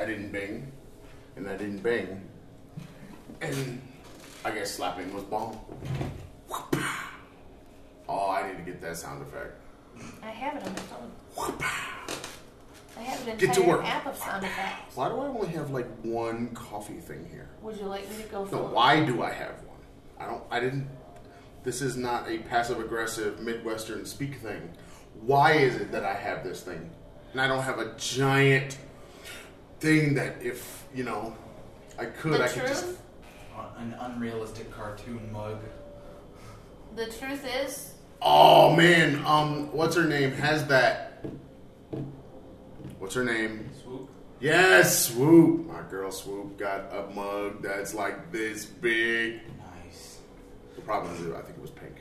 I didn't bang, and I didn't bang, and I guess slapping was bomb. Oh, I need to get that sound effect. I have it on my phone. I have an entire app of sound effects. Why do I only have like one coffee thing here? Would you like me to go for it? No, why do I have one? This is not a passive-aggressive Midwestern speak thing. Why is it that I have this thing? And I don't have a giant thing that if, you know, I could just... An unrealistic cartoon mug. The truth is... Oh, man. What's her name? Has that... What's her name? Swoop. Yes, Swoop. My girl Swoop got a mug that's like this big. Nice. The problem is, I think it was pink.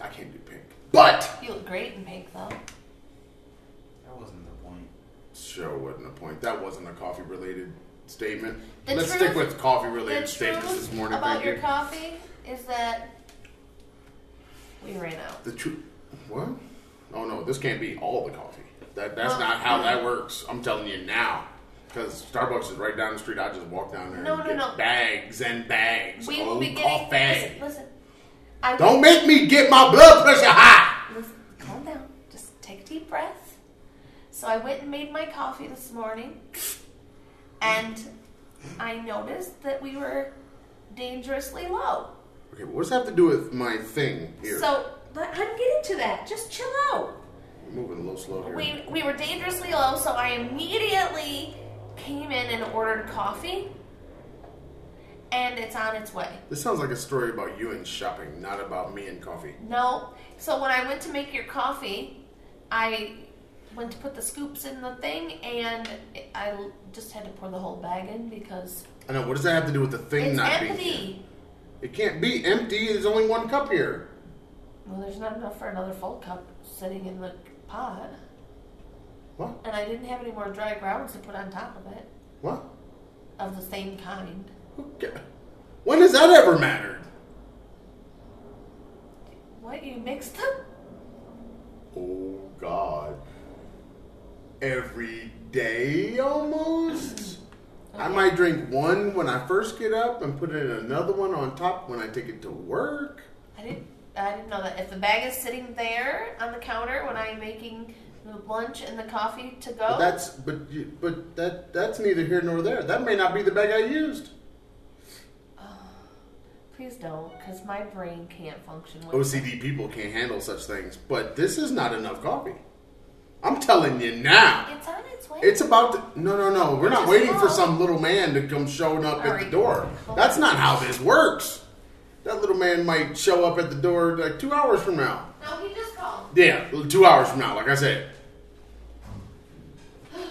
I can't do pink. But! You look great in pink, though. That wasn't the point. Sure wasn't the point. That wasn't a coffee-related statement. Let's stick with coffee-related statements this morning. About your coffee is that... We ran out. The truth. What? Oh no, this can't be all the coffee. That's not how that works. I'm telling you now, because Starbucks is right down the street. I just walk down there and get bags and bags. We will be getting coffee. Listen. Don't make me get my blood pressure high. Listen, calm down. Just take a deep breath. So I went and made my coffee this morning, and I noticed that we were dangerously low. Okay, but what does that have to do with my thing here? So, I'm getting to that. Just chill out. We're moving a little slow here. We were dangerously low, so I immediately came in and ordered coffee, and it's on its way. This sounds like a story about you and shopping, not about me and coffee. No. So when I went to make your coffee, I went to put the scoops in the thing, and I just had to pour the whole bag in because... I know. What does that have to do with the thing not being here? It's empty. It can't be empty. There's only one cup here. Well, there's not enough for another full cup sitting in the pot. What? And I didn't have any more dry grounds to put on top of it. What? Of the same kind. Okay. When has that ever mattered? What? You mixed them? Oh, God. Every day, almost? Okay. I might drink one when I first get up and put in another one on top when I take it to work. I didn't know that. If the bag is sitting there on the counter when I'm making the lunch and the coffee to go. But that's neither here nor there. That may not be the bag I used. Please don't, because my brain can't function. OCD people can't handle such things. But this is not enough coffee. I'm telling you now. It's on its way. It's about to... No. We're not waiting for some little man to come showing up at the door. That's not how this works. That little man might show up at the door like 2 hours from now. No, he just called. Yeah, 2 hours from now, like I said. What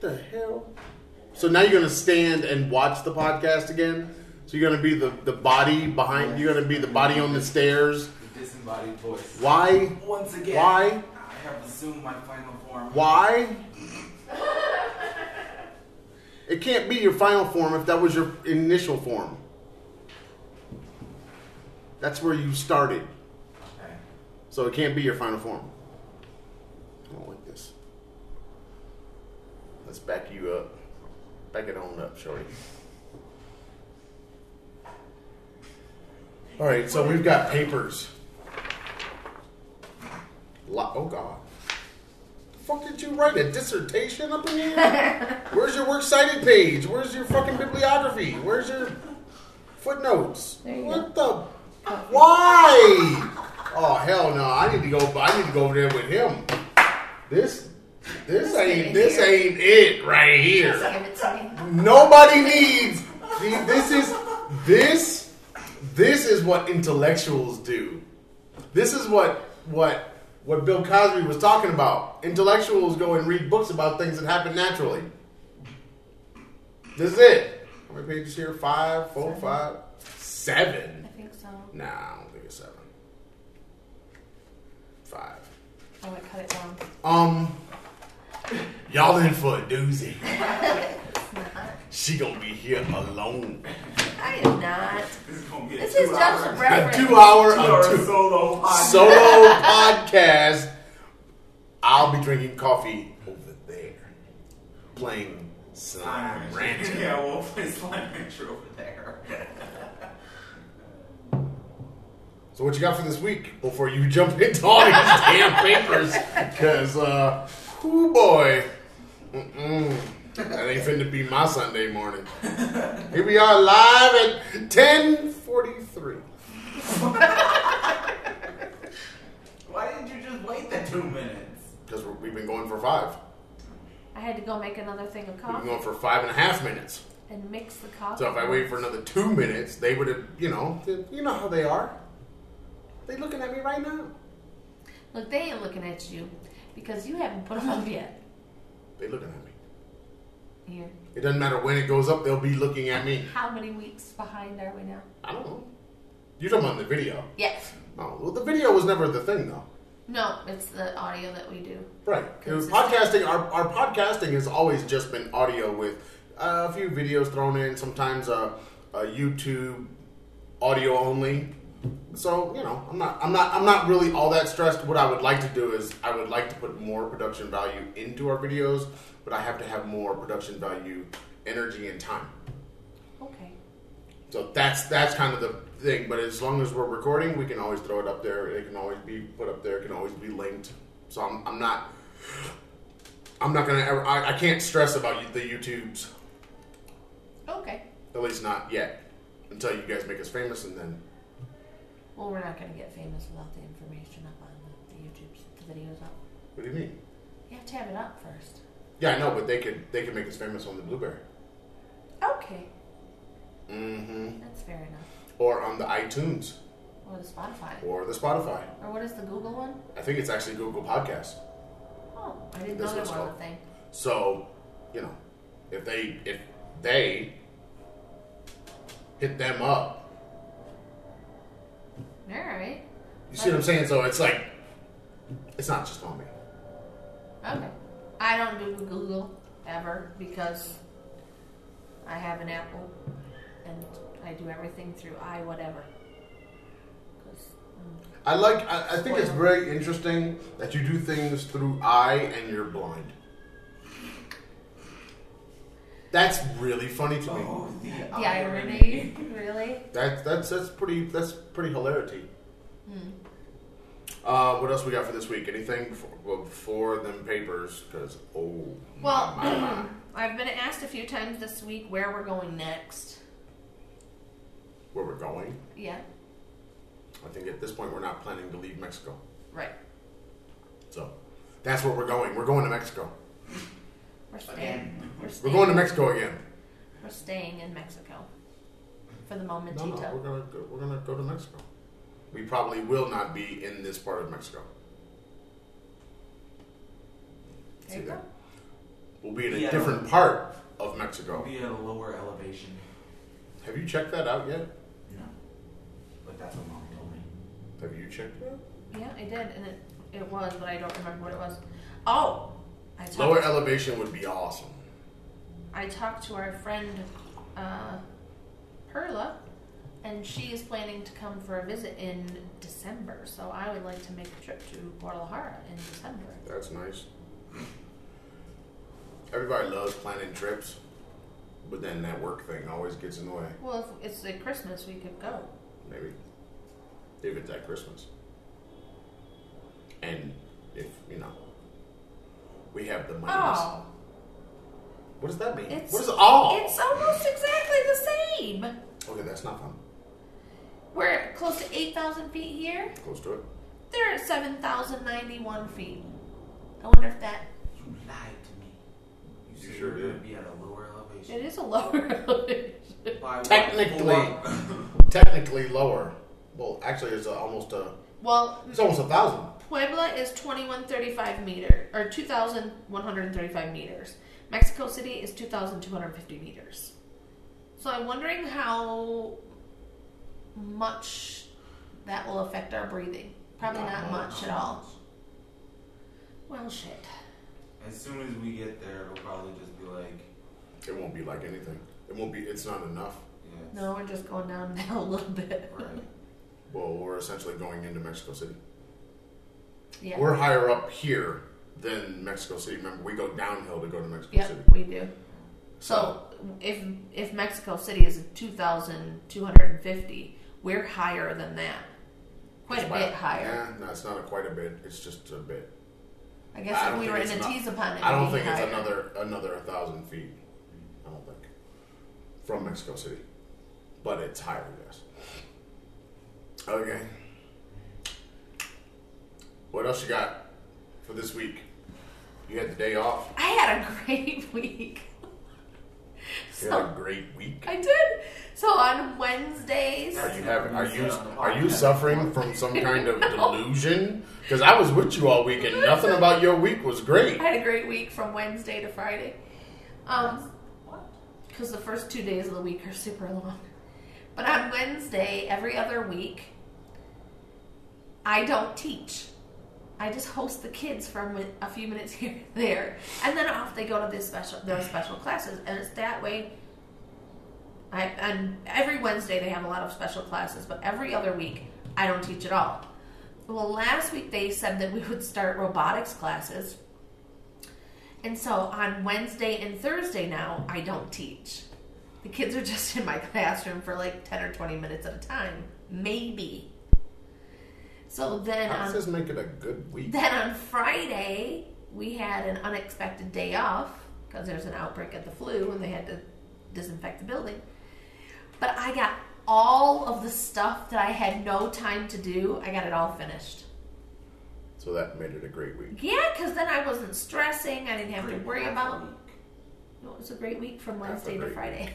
the hell? So now you're going to stand and watch the podcast again? So you're going to be the body behind... You're going to be the body on the stairs? The disembodied voice. Why? Once again. Why? Have assumed my final form. Why? It can't be your final form if that was your initial form. That's where you started. Okay. So it can't be your final form. I don't like this. Let's back you up. Back it on up, shorty. Alright, so we've got papers. Oh, God. The fuck did you write? A dissertation up in here? Where's your works cited page? Where's your fucking bibliography? Where's your footnotes? You Why? Oh, hell no. I need to go over there with him. This ain't it right here. Nobody needs... See, this is what intellectuals do. This is what Bill Cosby was talking about. Intellectuals go and read books about things that happen naturally. This is it. How many pages here? 5, 4, 5, 7. I think so. Nah, I don't think it's 7. 5. Oh, I cut it down. Y'all in for a doozy. It's not. She gonna be here alone. I am not. This is just a reference. A 2-hour solo podcast. I'll be drinking coffee over there. playing Slime Rancher. Yeah, we'll play Slime Rancher over there. So what you got for this week before you jump into all these damn papers? Because, oh boy. Mm-mm. That ain't finna be my Sunday morning. Here we are live at 10:43. Why didn't you just wait the 2 minutes? Because we've been going for 5. I had to go make another thing of coffee. We've been going for 5.5 minutes. And mix the coffee. So if I wait for another 2 minutes, they would have, you know how they are. They looking at me right now. Look, they ain't looking at you because you haven't put them up yet. They looking at me. Yeah. It doesn't matter when it goes up, they'll be looking at me. How many weeks behind are we now? I don't know. You're talking about the video. Yes. Oh, well, the video was never the thing, though. No, it's the audio that we do. Right. Podcasting, our podcasting has always just been audio with a few videos thrown in, sometimes a YouTube audio only. So, I'm not really all that stressed. What I would like to do is I would like to put more production value into our videos, but I have to have more production value, energy, and time. Okay. So that's kind of the thing. But as long as we're recording, we can always throw it up there. It can always be put up there. It can always be linked. So I'm not gonna ever. I can't stress about the YouTubes. Okay. At least not yet, until you guys make us famous, and then. Well, we're not going to get famous without the information up on the YouTube's, the videos up. What do you mean? You have to have it up first. Yeah, I know, but they could make us famous on the Blueberry. Okay. Mm-hmm. That's fair enough. Or on the iTunes. Or the Spotify. Or what is the Google one? I think it's actually Google Podcasts. Oh, I didn't know there was a thing. So, if they hit them up. All right. You see what I'm saying? So it's like, it's not just on me. Okay. I don't do Google ever because I have an Apple and I do everything through whatever. I think it's very interesting that you do things through and you're blind. That's really funny to me. Oh, the irony. Really? That's pretty hilarity. Mm. What else we got for this week? Anything before them papers? Because I've been asked a few times this week where we're going next. Where we're going? Yeah. I think at this point we're not planning to leave Mexico. Right. So that's where we're going. We're going to Mexico. We're going to Mexico again. We're staying in Mexico for the moment. No, we're gonna go to Mexico. We probably will not be in this part of Mexico. There you go. We'll be in a different part of Mexico. We'll be at a lower elevation. Have you checked that out yet? No, but that's what Mom told me. Have you checked that? Yeah, I did, and it was, but I don't remember what it was. Oh. Lower elevation would be awesome. I talked to our friend Perla, and she is planning to come for a visit in December. So I would like to make a trip to Guadalajara in December. That's nice. Everybody loves planning trips, but then that work thing always gets in the way. Well, if it's like Christmas, we could go. Maybe. If it's at Christmas. And if, we have the money. Oh. What does that mean? What is all? It's almost exactly the same. Okay, that's not fun. We're close to 8,000 feet here. Close to it. They're at 7,091 feet. I wonder if that... You lied to me. You sure did. You're going to be at a lower elevation. It is a lower elevation. Technically lower. Well, actually, it's almost a... Well... It's almost 1,000. Puebla is 2,135 meters, or 2,135 meters. Mexico City is 2,250 meters. So I'm wondering how much that will affect our breathing. Probably not much at all. Well, shit. As soon as we get there, it'll probably just be like... It won't be like anything. It's not enough. Yeah. No, we're just going down now a little bit. Right. Well, we're essentially going into Mexico City. Yeah. We're higher up here than Mexico City. Remember, we go downhill to go to Mexico City. Yep, we do. So if Mexico City is 2,250, we're higher than that. Quite a bit higher. Yeah, no, it's not quite a bit. It's just a bit. I guess if we were in a tease upon it, I don't think it's another 1,000 feet. I don't think. From Mexico City. But it's higher, yes. Okay. What else you got for this week? You had the day off. I had a great week. I did. So on Wednesdays. Are you suffering from some kind of delusion? Because I was with you all week and nothing about your week was great. I had a great week from Wednesday to Friday. Because the first 2 days of the week are super long. But on Wednesday, every other week, I don't teach. I just host the kids for a few minutes here and there. And then off they go to their special classes. And it's that way. And every Wednesday they have a lot of special classes. But every other week, I don't teach at all. Well, last week they said that we would start robotics classes. And so on Wednesday and Thursday now, I don't teach. The kids are just in my classroom for like 10 or 20 minutes at a time. Maybe. So then, how does this make it a good week? Then on Friday, we had an unexpected day off because there's an outbreak of the flu and they had to disinfect the building. But I got all of the stuff that I had no time to do, I got it all finished. So that made it a great week. Yeah, because then I wasn't stressing. I didn't have to worry about it. No, it was a great week from Wednesday to Friday.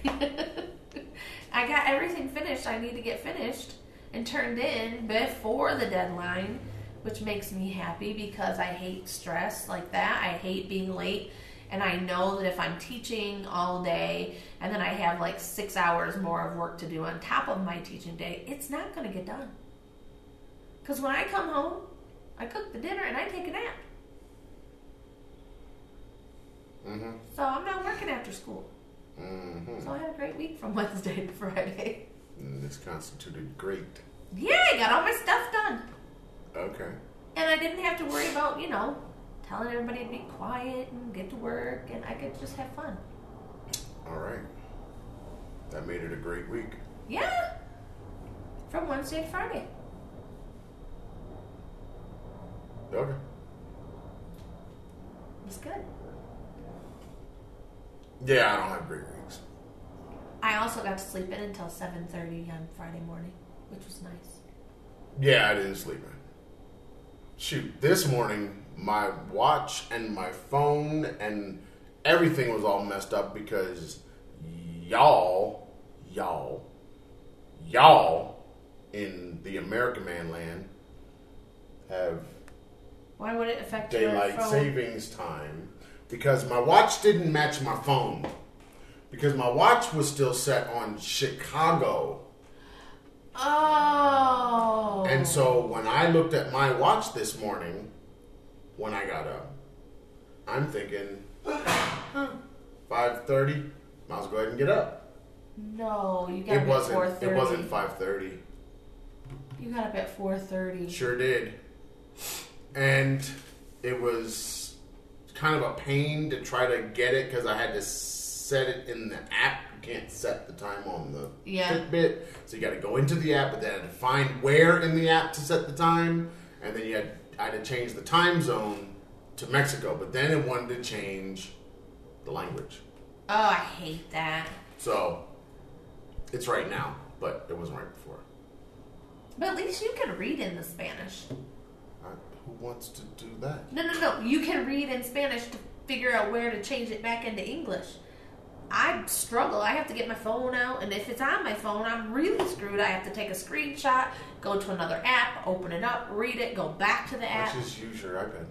I got everything finished. I need to get finished and turned in before the deadline, which makes me happy because I hate stress like that. I hate being late, and I know that if I'm teaching all day and then I have like 6 hours more of work to do on top of my teaching day, it's not going to get done. Because when I come home, I cook the dinner and I take a nap. Mm-hmm. So I'm not working after school. Mm-hmm. So I had a great week from Wednesday to Friday. And this constituted great. Yeah, I got all my stuff done. Okay. And I didn't have to worry about, telling everybody to be quiet and get to work, and I could just have fun. All right. That made it a great week. Yeah. From Wednesday to Friday. Okay. It was good. Yeah, I don't have great weeks. I also got to sleep in until 7:30 on Friday morning, which was nice. Yeah, I didn't sleep in. Shoot, this morning, my watch and my phone and everything was all messed up because y'all in the American man land have... Why would it affect daylight your phone? Savings time? Because my watch didn't match my phone. Because my watch was still set on Chicago. Oh. And so when I looked at my watch this morning, when I got up, I'm thinking, 5:30, might as well go ahead and get up. No, you got up at 4:30. It wasn't 5:30. You got up at 4:30. Sure did. And it was kind of a pain to try to get it because I had to set it in the app. You can't set the time on the Fitbit. So you got to go into the app, but then I had to find where in the app to set the time. And then I had to change the time zone to Mexico. But then it wanted to change the language. Oh, I hate that. So it's right now, but it wasn't right before. But at least you can read in the Spanish. Who wants to do that? No. You can read in Spanish to figure out where to change it back into English. I struggle. I have to get my phone out, and if it's on my phone, I'm really screwed. I have to take a screenshot, go to another app, open it up, read it, go back to the app. Let's just use your iPad.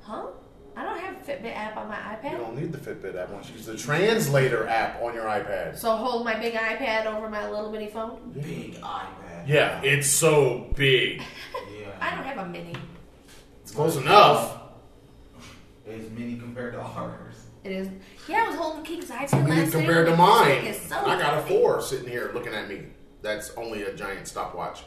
Huh? I don't have a Fitbit app on my iPad. You don't need the Fitbit app. Why don't you use the translator app on your iPad? So hold my big iPad over my little bitty phone? Big iPad. Yeah, it's so big. Yeah. I don't have a mini. It's close enough. It's mini compared to ours. It is. Yeah, I was holding King's iPad last night. Compared to mine. So I got a 4 sitting here looking at me. That's only a giant stopwatch.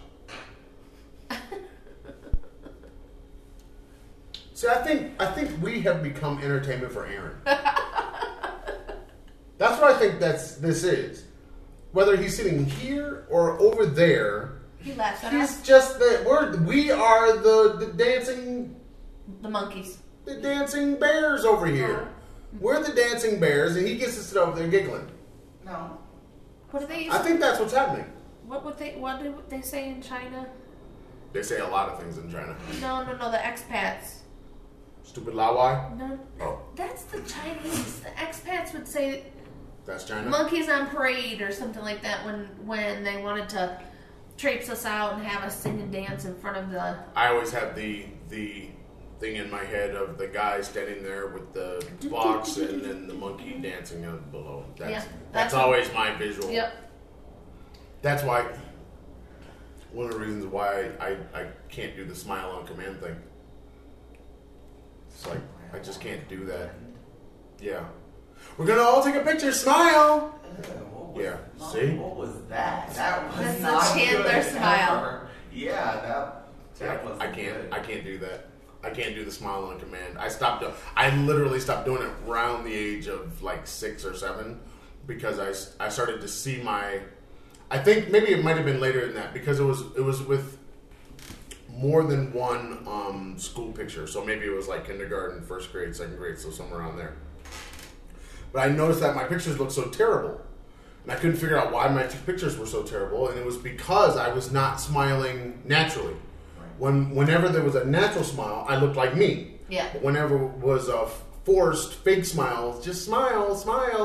See, I think we have become entertainment for Aaron. That's what I think this is. Whether he's sitting here or over there, he laughs at us. He's just that we are the dancing, the monkeys, the dancing bears over here. No. We're the dancing bears, and he gets to sit over there giggling. No, what do they? Use I think that's what's happening. What do they say in China? They say a lot of things in China. No, the expats. Stupid lawai? No. Oh. That's the Chinese. The expats would say... That's China? Monkeys on parade or something like that when they wanted to traipse us out and have us sing and dance in front of the... I always have the thing in my head of the guy standing there with the box and then the monkey dancing out below. That's always my visual. Yep. That's why... One of the reasons why I can't do the smile on command thing. It's like, I just can't do that. Yeah. We're going to all take a picture. Smile. Yeah. See? What was that? That's not the Chandler smile. Ever. Yeah. That was good. I can't do that. I can't do the smile on command. I literally stopped doing it around the age of like 6 or 7 because I started to see my... I think maybe it might have been later than that because it was with more than one school picture. So maybe it was like kindergarten, 1st grade, 2nd grade, so somewhere around there. But I noticed that my pictures looked so terrible. And I couldn't figure out why my pictures were so terrible. And it was because I was not smiling naturally. Right. Whenever there was a natural smile, I looked like me. Yeah. But whenever it was a forced, fake smile, just smile,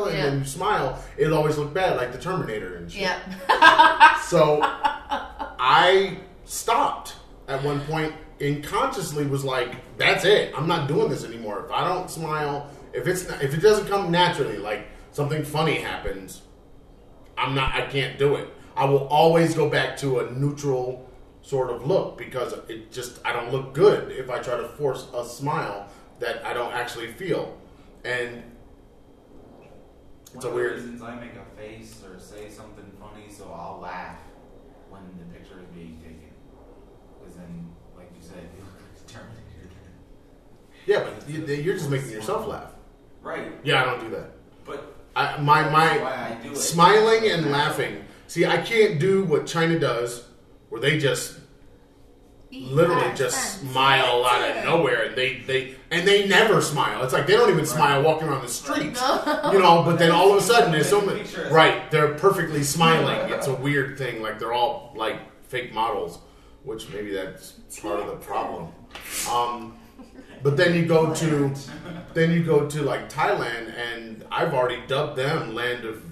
and then you smile, it always looked bad, like the Terminator and shit. Yeah. So I stopped at one point and consciously was like, that's it. I'm not doing this anymore. If I don't smile, if it doesn't come naturally, like something funny happens, I can't do it. I will always go back to a neutral sort of look because I don't look good if I try to force a smile that I don't actually feel. And it's one of the reasons I make a face or say something funny, so I'll laugh when the picture is being taken. Because then, like you said, you look like the Terminator. Yeah, but you're just making yourself laugh. Right. Yeah, I don't do that. But my smiling and laughing. See, I can't do what China does, where they just... literally just smile out of nowhere, and they never smile. It's like they don't even smile walking around the street, but then all of a sudden there's so many, right, they're perfectly smiling. It's a weird thing, like they're all like fake models, which maybe that's part of the problem. But then you go to like Thailand, and I've already dubbed them land of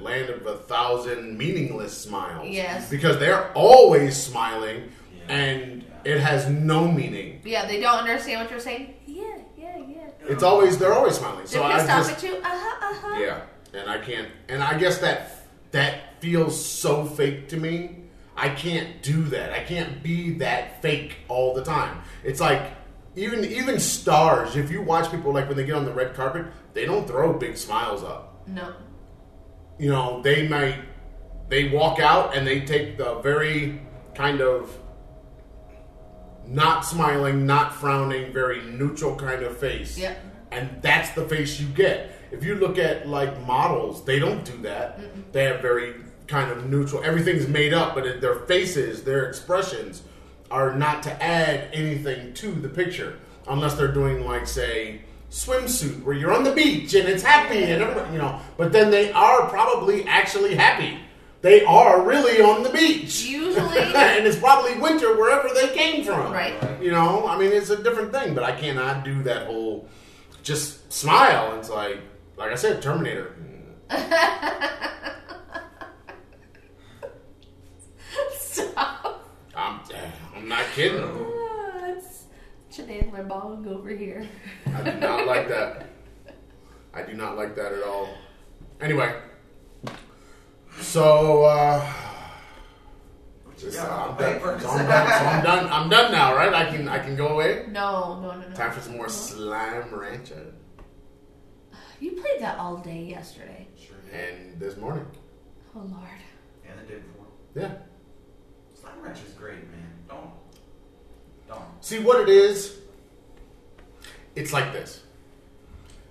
Land of 1,000 meaningless smiles. Yes. Because they're always smiling, and it has no meaning. Yeah, they don't understand what you're saying. Yeah. It's always, they're always smiling. So I just... They're pissed off at you. Uh-huh. Yeah, and I can't, and I guess that feels so fake to me. I can't do that. I can't be that fake all the time. It's like, even stars, if you watch people, like when they get on the red carpet, they don't throw big smiles up. No. You know, they walk out and they take the very kind of not smiling, not frowning, very neutral kind of face. Yep. And that's the face you get. If you look at like models, they don't do that. Mm-mm. They have very kind of neutral. Everything's made up, but their faces, their expressions are not to add anything to the picture. Unless they're doing like, say... swimsuit where you're on the beach and it's happy and everybody, but then they are probably actually happy. They are really on the beach usually, and it's probably winter wherever they came from. Right. I mean, it's a different thing, but I cannot do that whole just smile. It's like I said, Terminator. Stop. I'm not kidding. Chandler Bong over here. I do not like that. I do not like that at all. Anyway. So, I'm done now, right? I can go away? No. Time for some more Slime Rancher. You played that all day yesterday. Sure did. And this morning. Oh, Lord. And the day before. Yeah. Slime Rancher's great, man. Don't. See, what it is, it's like this.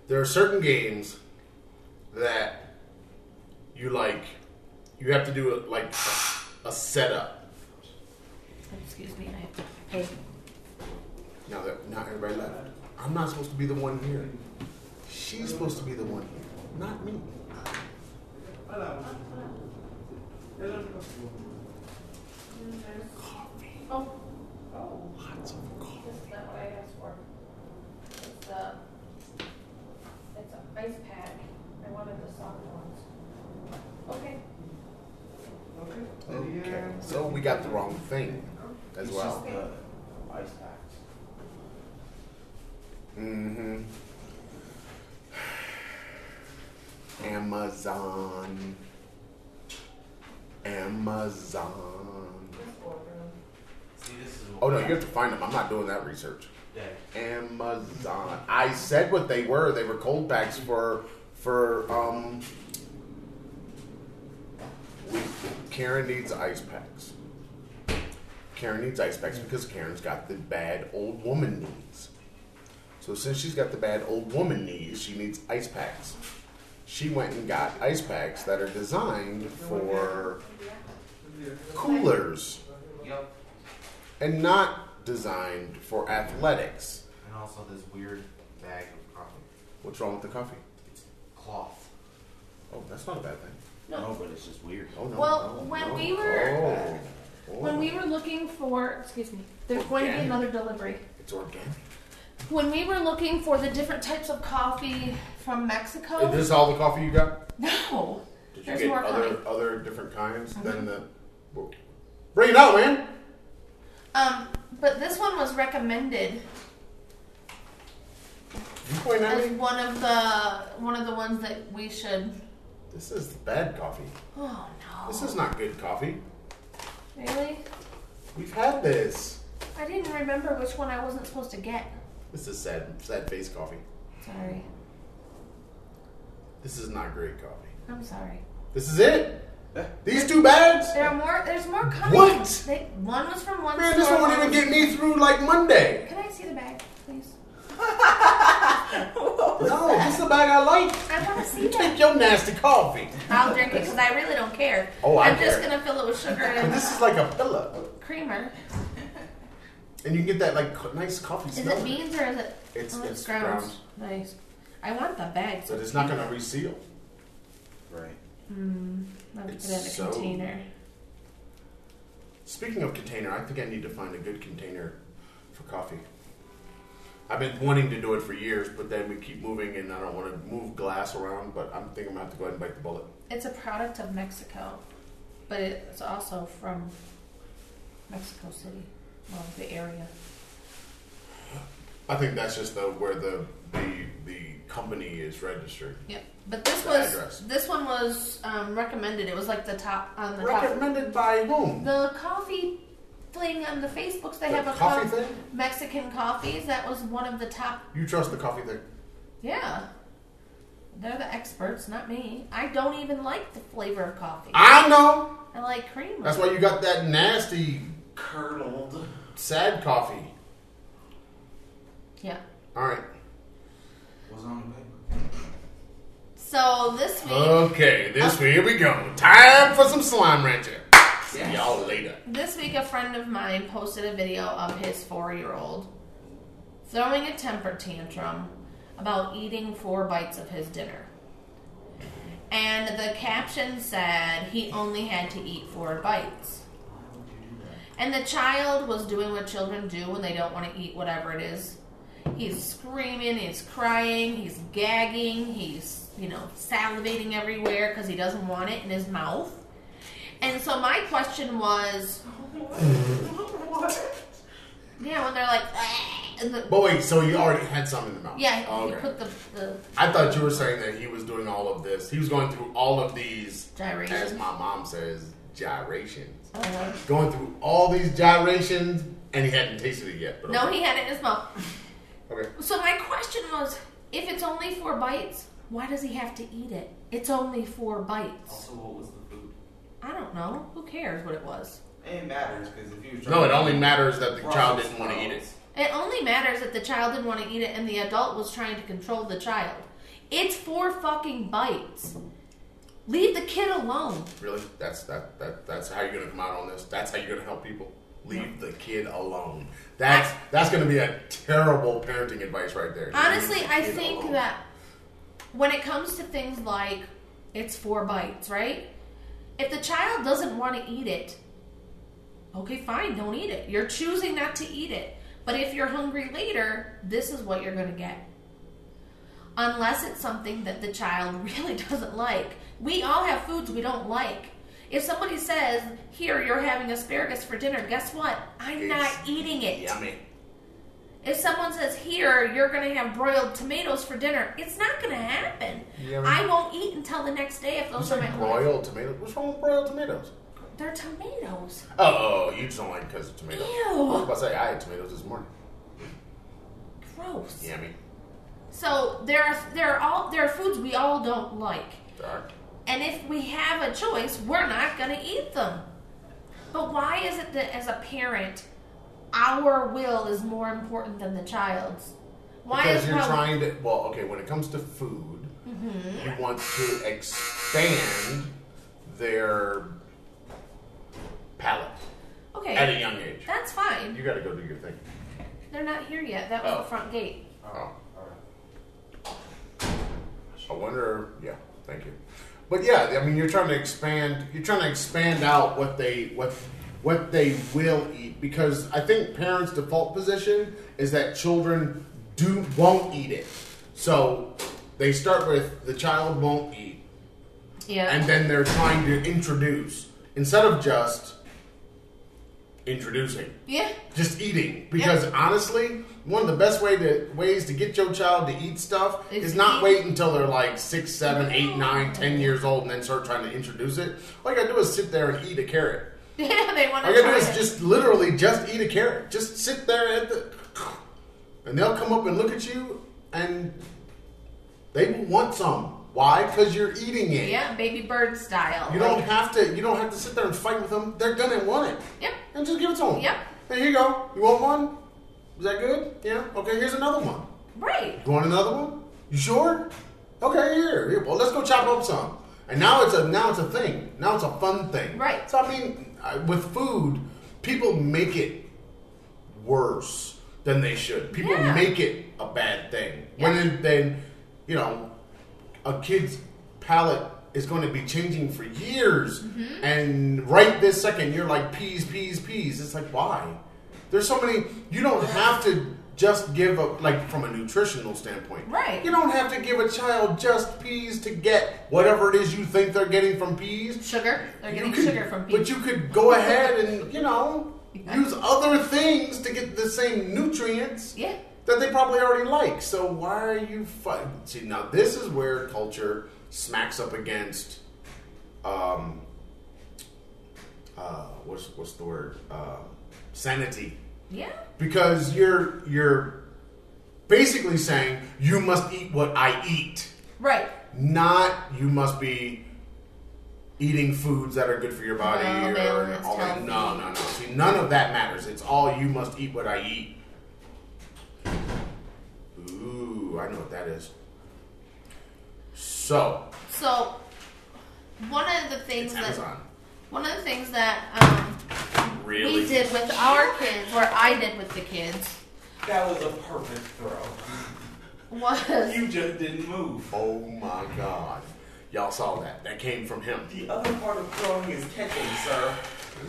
There are certain games that you like. You have to do a setup. Excuse me. Hey. Now that not everybody left. I'm not supposed to be the one here. She's supposed to be the one here, not me. Coffee. Oh. Lots of coffee. It's not what I asked for. It's a ice pack. I wanted the soft ones. Okay. Okay. So we got the wrong thing as well. Ice packs. Mm-hmm. Amazon. See, this is what you have to find them. I'm not doing that research. Yeah. Amazon. I said what they were. They were cold packs for Karen needs ice packs. Karen needs ice packs because Karen's got the bad old woman knees. So since she's got the bad old woman knees, she needs ice packs. She went and got ice packs that are designed for coolers and not designed for athletics. And also this weird bag of coffee. What's wrong with the coffee? It's cloth. Oh, that's not a bad thing. No, but it's just weird. Oh, no, well, when we were looking for, there's going to be another delivery. It's organic. When we were looking for the different types of coffee from Mexico. Is this all the coffee you got? No. Did you get more other different kinds than the... Bring it out, man! But this one was recommended as one of the ones that we should... This is bad coffee. Oh, no. This is not good coffee. Really? We've had this. I didn't remember which one I wasn't supposed to get. This is sad face coffee. Sorry. This is not great coffee. I'm sorry. This is it? These two bags? There's more coming. What? One was from one store. Man, this one won't even get me through like Monday. Can I see the bag, please? This is the bag I like. I want to see that. Take your nasty coffee. I'll drink it because I really don't care. Oh, I'm just going to fill it with sugar. And this is like a pillow. Creamer. And you can get that like nice coffee smell. Is it beans or is it? It's ground. Nice. I want the bag. But it's not going to reseal. Right. I'll put it in a container. Speaking of container, I think I need to find a good container for coffee. I've been wanting to do it for years, but then we keep moving, and I don't want to move glass around. But I'm thinking I'm going to have to go ahead and bite the bullet. It's a product of Mexico, but it's also from Mexico City. Well, the area. I think that's just where the company is registered. Yep, but this one was recommended. It was like the top on the recommended top. By whom? The coffee thing on the Facebooks. They have a coffee thing. Mexican coffees. That was one of the top. You trust the coffee thing? Yeah, they're the experts, not me. I don't even like the flavor of coffee. I know. I like creamer. That's why you got that nasty. Curdled. Sad coffee. Yeah. All right. What's on the paper? So this week. Okay, this week, here we go. Time for some Slime Rancher. Yes. See y'all later. This week, a friend of mine posted a video of his 4-year-old throwing a temper tantrum about eating 4 bites of his dinner. And the caption said he only had to eat 4 bites. And the child was doing what children do when they don't want to eat whatever it is. He's screaming, he's crying, he's gagging, he's, salivating everywhere because he doesn't want it in his mouth. And so my question was... What? Yeah, when they're like... But wait, so you already had some in the mouth. Yeah, he put the... I thought you were saying that he was doing all of this. He was going through all of these... Gyrations. As my mom says, gyrations. Uh-huh. Going through all these gyrations, and he hadn't tasted it yet. But no, he had it in his mouth. Okay. So my question was, if it's only 4 bites, why does he have to eat it? It's only 4 bites. Also, what was the food? I don't know. Who cares what it was? It matters because if you. No, it only matters that the child didn't want to eat it. It only matters if the child didn't want to eat it and the adult was trying to control the child. It's 4 fucking bites. Leave the kid alone. Really? That's how you're gonna come out on this? That's how you're gonna help people? Leave the kid alone. That's gonna be a terrible parenting advice right there. Honestly, I think that when it comes to things like it's 4 bites, right? If the child doesn't want to eat it, okay, fine, don't eat it. You're choosing not to eat it. But if you're hungry later, this is what you're going to get. Unless it's something that the child really doesn't like. We all have foods we don't like. If somebody says, here, you're having asparagus for dinner, guess what? I'm not eating it. Yummy. If someone says, here, you're going to have broiled tomatoes for dinner, it's not going to happen. I won't eat until the next day if those are my broiled tomatoes? What's wrong with broiled tomatoes? They're tomatoes. Oh, you just don't like it because of tomatoes. Ew. I was about to say, I had tomatoes this morning. Gross. Yummy. So there are foods we all don't like. There are. And if we have a choice, we're not going to eat them. But why is it that as a parent, our will is more important than the child's? Why because is you're trying to... Well, okay, when it comes to food, mm-hmm. you want to expand their... palate. Okay. At a young age. That's fine. You got to go do your thing. They're not here yet. That was the front gate. Oh. All right. I wonder. Yeah. Thank you. But yeah, I mean, you're trying to expand. You're trying to expand out what they will eat, because I think parents' default position is that children won't eat it. So they start with the child won't eat. Yeah. And then they're trying to introduce instead of just introducing. Yeah. Just eating. Because honestly, one of the best ways to get your child to eat stuff is not wait until they're like 6, 7, 8, 9, 10 years old and then start trying to introduce it. All you gotta do is sit there and eat a carrot. Yeah, they want to try it. All you gotta do is just eat a carrot. Just sit there and they'll come up and look at you and they will want some. Why? Because you're eating it. Yeah, baby bird style. You don't have to sit there and fight with them. They're gonna want it. Yep. And just give it to them. Yep. Hey, here you go. You want one? Is that good? Yeah. Okay, here's another one. Right. You want another one? You sure? Okay, here. Well, let's go chop up some. And now it's a thing. Now it's a fun thing. Right. So I mean, with food, people make it worse than they should. People make it a bad thing. Yep. When then, you know. A kid's palate is going to be changing for years. Mm-hmm. And right this second, you're like, peas. It's like, why? There's so many... You don't have to just give up, like, from a nutritional standpoint. Right. You don't have to give a child just peas to get whatever it is you think they're getting from peas. Sugar. They're getting sugar from peas. But you could go ahead and, you know, use other things to get the same nutrients. Yeah. That they probably already like. So why are you fighting? See, now this is where culture smacks up against, what's the word? Sanity. Yeah. Because you're basically saying you must eat what I eat. Right. Not you must be eating foods that are good for your body or all that. No. See, none of that matters. It's all you must eat what I eat. Ooh, I know what that is. So, one of the things that really? We did with our kids, or I did with the kids. That was a perfect throw. Was you just didn't move? Oh my God! Y'all saw that? That came from him. The other part of throwing is catching, sir.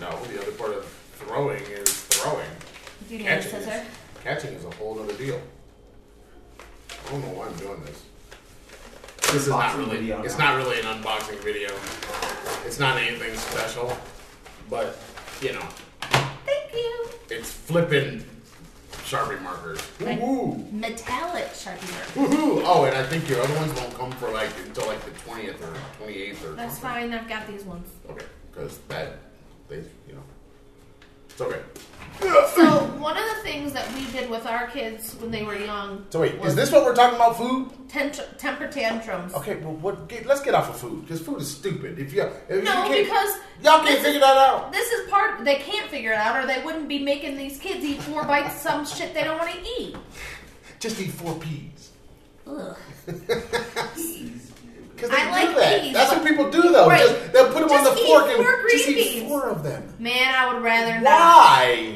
No, the other part of throwing is throwing. Do you need a scissor? Catching is a whole other deal. I don't know why I'm doing this. This is not really, it's not really an unboxing video. It's not anything special, but, you know. Thank you. It's flipping Sharpie markers. Woohoo! Metallic Sharpie markers. Woohoo! Oh, and I think your other ones won't come for until like the 20th or 28th or something. That's fine, I've got these ones. Okay, because they, you know. It's okay. So, one of the things that we did with our kids when they were young... So wait, is this what we're talking about, food? Temper tantrums. Okay, well, let's get off of food, because food is stupid. Because... Y'all can't figure that out. This is part... They can't figure it out, or they wouldn't be making these kids eat 4 bites of some shit they don't want to eat. Just eat 4 peas. Ugh. Because they do that. Peas, that's what people do, though. Right. They'll put them on the fork and just eat 4 of them. Man, I would rather not. Why?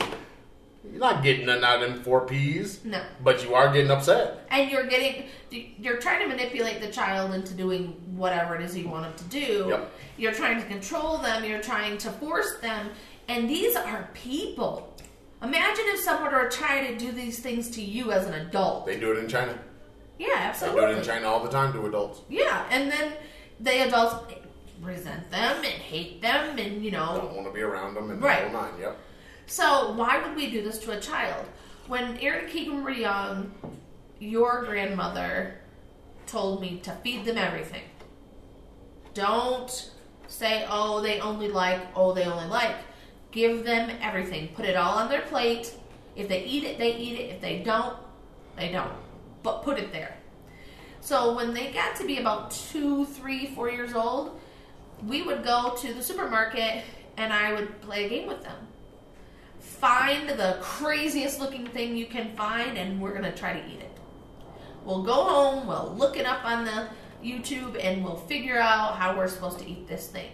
You're not getting none out of them 4 peas. No. But you are getting upset. And you're trying to manipulate the child into doing whatever it is you want them to do. Yep. You're trying to control them. You're trying to force them. And these are people. Imagine if someone were trying to do these things to you as an adult. They do it in China. Yeah, absolutely. They do it in China all the time to adults. Yeah, and then the adults resent them and hate them and, don't want to be around them and right. The whole nine, yep. So why would we do this to a child? When Aaron and Keegan were young, your grandmother told me to feed them everything. Don't say, oh, they only like. Give them everything. Put it all on their plate. If they eat it, they eat it. If they don't, they don't. But put it there. So when they got to be about 2, 3, 4 years old, we would go to the supermarket and I would play a game with them. Find the craziest looking thing you can find and we're going to try to eat it. We'll go home, we'll look it up on the YouTube, and we'll figure out how we're supposed to eat this thing.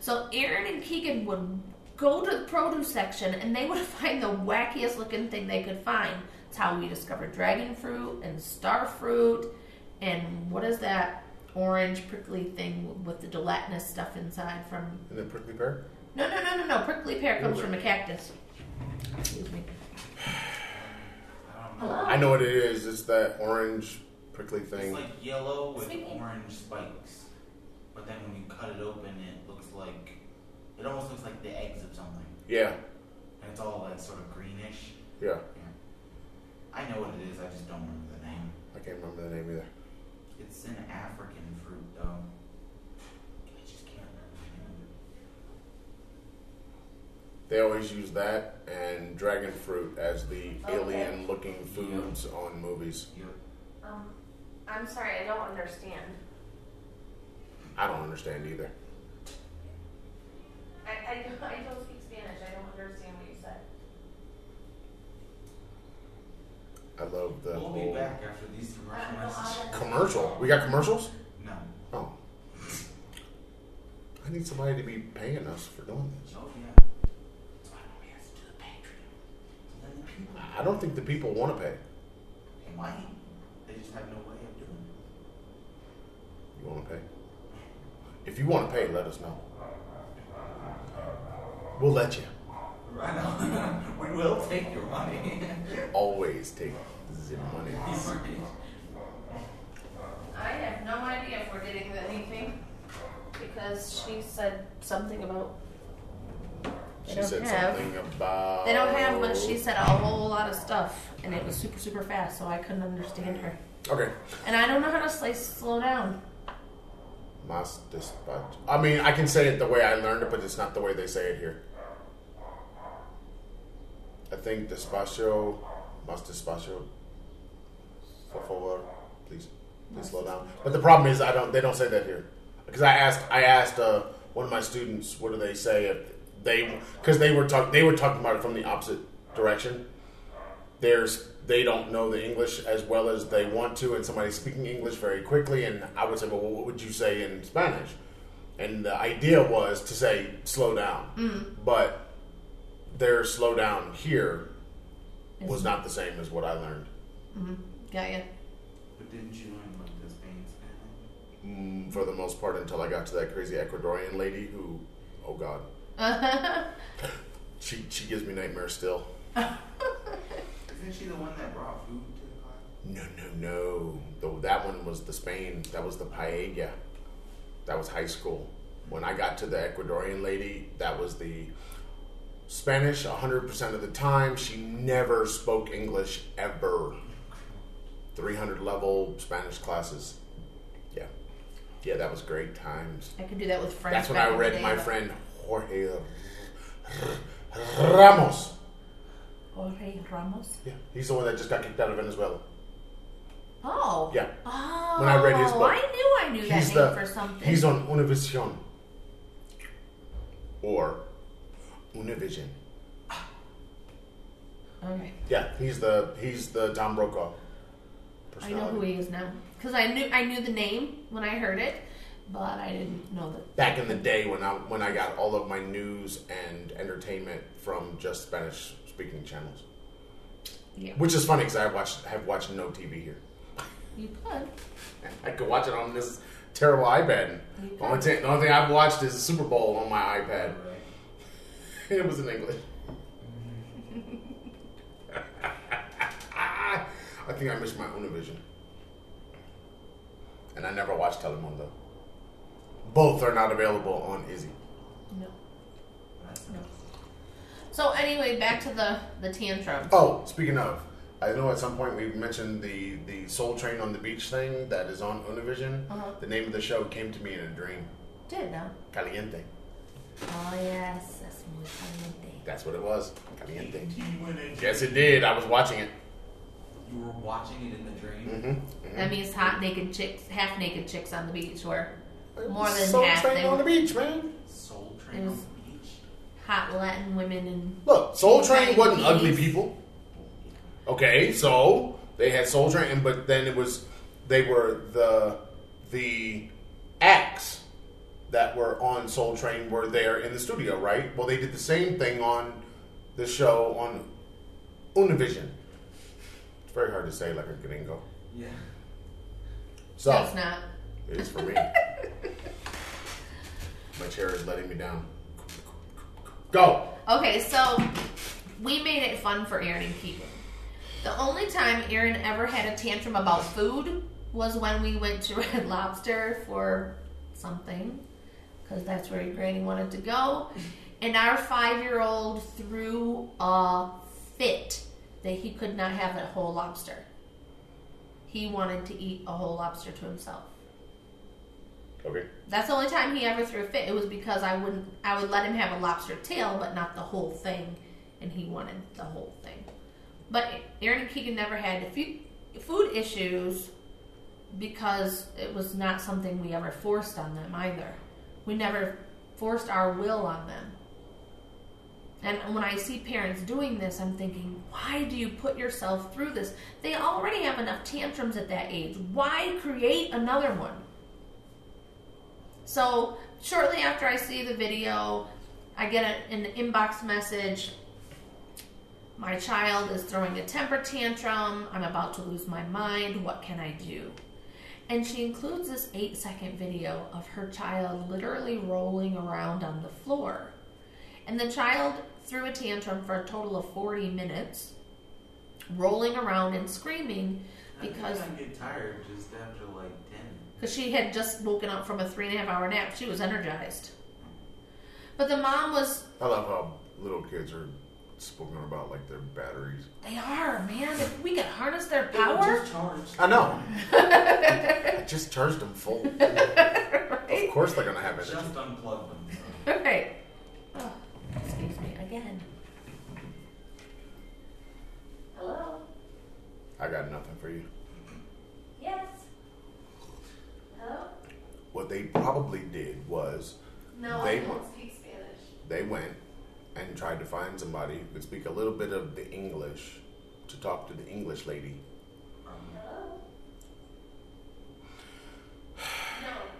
So Aaron and Keegan would go to the produce section and they would find the wackiest looking thing they could find. It's how we discovered dragon fruit and star fruit and what is that orange prickly thing with the gelatinous stuff inside from... And the prickly pear? No. Prickly pear comes from a cactus. Excuse me. I know what it is. It's that orange prickly thing. It's like yellow with orange spikes. But then when you cut it open, it almost looks like the eggs of something. Yeah. And it's all that sort of greenish. Yeah. I know what it is, I just don't remember the name. I can't remember the name either. It's an African fruit, though. I just can't remember the name of it. They always use that and dragon fruit as the alien-looking foods on movies. Yeah. I'm sorry, I don't understand. I don't understand either. I don't speak Spanish, I don't understand what you said. I love the whole... We'll be back after these commercials. Commercial? We got commercials? No. Oh. I need somebody to be paying us for doing this. Oh, yeah. That's why we have to do the Patreon. I don't think the people want to pay. They might. They just have no way of doing it. You want to pay? If you want to pay, let us know. We'll let you. Right on. We will take your money. Always take your money. I have no idea if we're getting anything because she said something about... They don't have, but she said a whole lot of stuff, and it was super, super fast, so I couldn't understand her. Okay. And I don't know how to slow down. Mas despacho. I mean, I can say it the way I learned it, but it's not the way they say it here. I think despacio, más despacio, por favor, please slow down. But the problem is they don't say that here. Because I asked one of my students, what do they say if they were talking about it from the opposite direction. They don't know the English as well as they want to, and somebody's speaking English very quickly, and I would say, well, what would you say in Spanish? And the idea was to say slow down. Mm-hmm. But their slow down here was not the same as what I learned. Mm-hmm. Yeah. But didn't you learn like this being Spanish? For the most part, until I got to that crazy Ecuadorian lady who, oh God, she gives me nightmares still. Isn't she the one that brought food to the class? No. That one was the Spain. That was the paella. That was high school. When I got to the Ecuadorian lady, that was the Spanish 100% of the time. She never spoke English ever. 300 level Spanish classes. Yeah, that was great times. I could do that with friends. That's when I read my friend Jorge Ramos. Jorge Ramos? Yeah, he's the one that just got kicked out of Venezuela. Oh. Yeah. Oh. When I read his book. I knew that name for something. He's on Univision. Or Univision. Okay. Yeah, he's the Tom Brokaw. I know who he is now because I knew the name when I heard it, but I didn't know that. Back in the day when I got all of my news and entertainment from just Spanish speaking channels. Yeah. Which is funny because I have watched no TV here. You could. I could watch it on this terrible iPad. The only thing I've watched is the Super Bowl on my iPad. Right. It was in English. I think I missed my Univision. And I never watched Telemundo. Both are not available on Izzy. No. So anyway, back to the tantrum. Oh, speaking of, I know at some point we mentioned the Soul Train on the Beach thing that is on Univision. Uh-huh. The name of the show came to me in a dream. Did it now? Caliente. Oh, yes. That's muy caliente. That's what it was. Caliente. Yes, it did. I was watching it. You were watching it in the dream? Mm-hmm. That means half naked chicks on the beach were more than Soul half. Soul Train on the beach, man. Soul Train on the beach? Hot Latin women and... Look, Soul Train wasn't ugly people. Okay, so they had Soul Train, but then it was... They were the acts that were on Soul Train were there in the studio, right? Well, they did the same thing on the show on Univision. It's very hard to say like a gringo. Yeah. So. That's not. It is for me. My chair is letting me down. Go! Okay, so we made it fun for Aaron and Keegan. The only time Aaron ever had a tantrum about food was when we went to Red Lobster for something. Because that's where your granny wanted to go. And our 5-year-old threw a fit that he could not have a whole lobster. He wanted to eat a whole lobster to himself. Okay. That's the only time he ever threw a fit. It was because I would let him have a lobster tail, but not the whole thing, and he wanted the whole thing. But Aaron and Keegan never had a few food issues because it was not something we ever forced on them either. We never forced our will on them. And when I see parents doing this, I'm thinking, why do you put yourself through this? They already have enough tantrums at that age. Why create another one? So shortly after I see the video, I get an inbox message. My child is throwing a temper tantrum. I'm about to lose my mind. What can I do? And she includes this 8-second video of her child literally rolling around on the floor. And the child threw a tantrum for a total of 40 minutes, rolling around and screaming because... I get tired just after like 10. Because she had just woken up from a 3.5-hour nap. She was energized. But the mom was... I love how little kids are spoken about like their batteries. They are, man. If we could harness their power... Just charged. I know. I just charged them full. Right? Of course they're going to have it. Just unplug them. So. Right. Oh. Excuse me again. Hello? I got nothing for you. Yes. Hello? What they probably did was... No, I don't speak Spanish. They went and tried to find somebody who could speak a little bit of the English to talk to the English lady. Hello?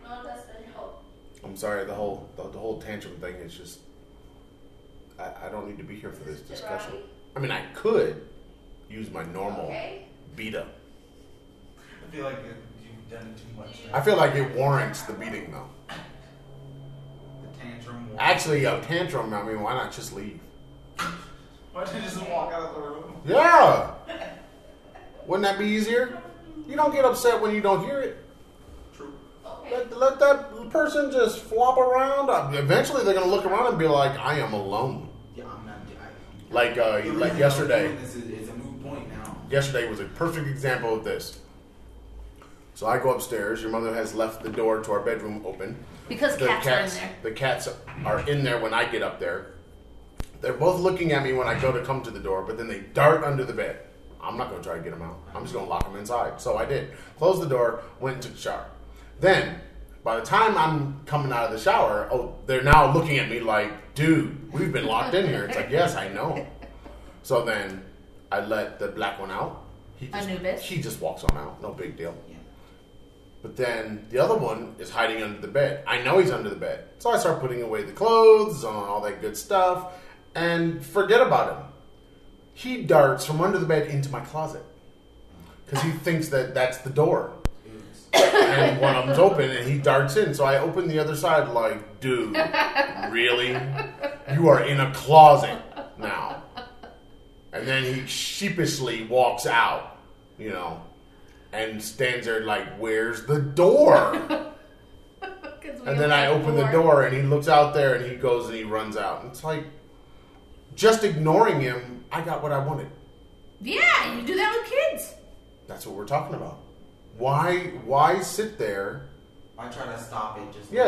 No, that's been help. I'm sorry, the whole tantrum thing is just... I don't need to be here for this discussion. I mean, I could use my normal beat-up. I feel like you've done it too much. I feel like it warrants the beating, though. The tantrum warrants. Actually, a tantrum, I mean, why not just leave? Why don't you just walk out of the room? Yeah! Wouldn't that be easier? You don't get upset when you don't hear it. True. Okay. Let that person just flop around. Eventually, they're going to look around and be like, I am alone. Like yesterday. This is a moot point now. Yesterday was a perfect example of this. So I go upstairs. Your mother has left the door to our bedroom open. Because the cats are in there. The cats are in there when I get up there. They're both looking at me when I go to come to the door, but then they dart under the bed. I'm not going to try to get them out. I'm just going to lock them inside. So I did. Closed the door, went and took a shower. Then, by the time I'm coming out of the shower, oh, they're now looking at me like, dude, we've been locked in here. It's like, yes, I know. So then I let the black one out. He just walks on out. No big deal. Yeah. But then the other one is hiding under the bed. I know he's under the bed. So I start putting away the clothes, all that good stuff, and forget about him. He darts from under the bed into my closet because he thinks that that's the door. And one of them's open, and he darts in. So I open the other side like, dude, really? You are in a closet now. And then he sheepishly walks out, you know, and stands there like, where's the door? And then I open the door, and he looks out there, and he goes and he runs out. And it's like, just ignoring him, I got what I wanted. Yeah, you do that with kids. That's what we're talking about. Why sit there? Why try to stop it?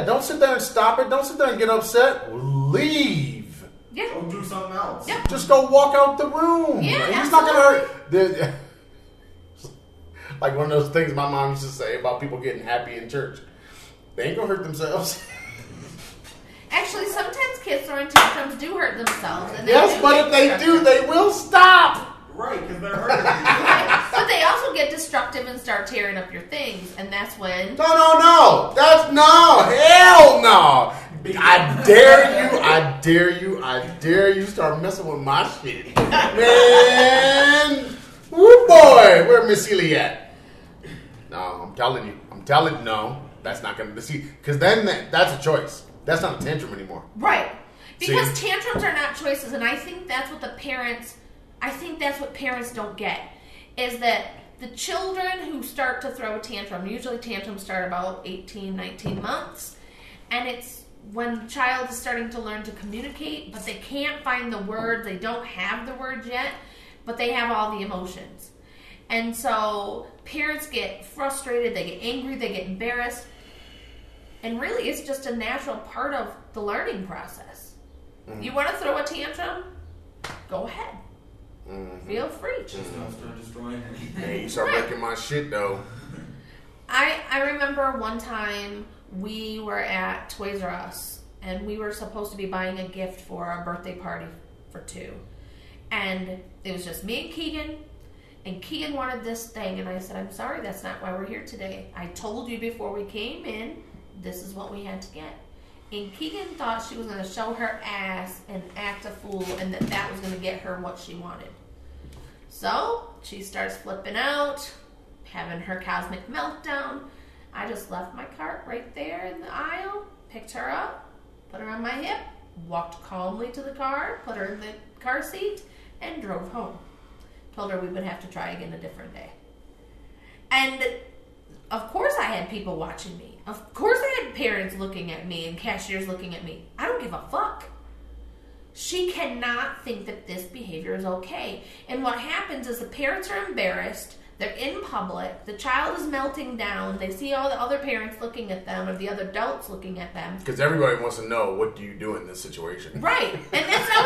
Don't sit there and stop it. Don't sit there and get upset. Leave. Yeah. Go do something else. Yeah. Just go walk out the room. Yeah, he's not going to hurt. Like one of those things my mom used to say about people getting happy in church. They ain't going to hurt themselves. Actually, sometimes kids throwing tantrums do hurt themselves. And if they do, they will stop. Right, because they're hurting. But they also get destructive and start tearing up your things, and that's when... No. Hell no. I dare you start messing with my shit. Man. Woo boy. Where Miss Celia at? No, I'm telling you. No, that's not going to... See, because then that's a choice. That's not a tantrum anymore. Right. Because tantrums are not choices, and I think that's what parents don't get, is that the children who start to throw a tantrum, usually tantrums start about 18, 19 months, and it's when the child is starting to learn to communicate, but they can't find the word, they don't have the word yet, but they have all the emotions. And so parents get frustrated, they get angry, they get embarrassed, and really it's just a natural part of the learning process. Mm-hmm. You want to throw a tantrum? Go ahead. Mm-hmm. Feel free. Just don't start destroying anything. Hey, you start wrecking my shit, though. I remember one time we were at Toys R Us, and we were supposed to be buying a gift for our birthday party for two. And it was just me and Keegan wanted this thing, and I said, I'm sorry, that's not why we're here today. I told you before we came in, this is what we had to get. And Keegan thought she was going to show her ass and act a fool and that was going to get her what she wanted. So she starts flipping out, having her cosmic meltdown. I just left my cart right there in the aisle, picked her up, put her on my hip, walked calmly to the car, put her in the car seat, and drove home. Told her we would have to try again a different day. And of course I had people watching me. Of course I had parents looking at me and cashiers looking at me. I don't give a fuck. She cannot think that this behavior is okay. And what happens is the parents are embarrassed. They're in public. The child is melting down. They see all the other parents looking at them or the other adults looking at them. Because everybody wants to know, what do you do in this situation? Right. And that's not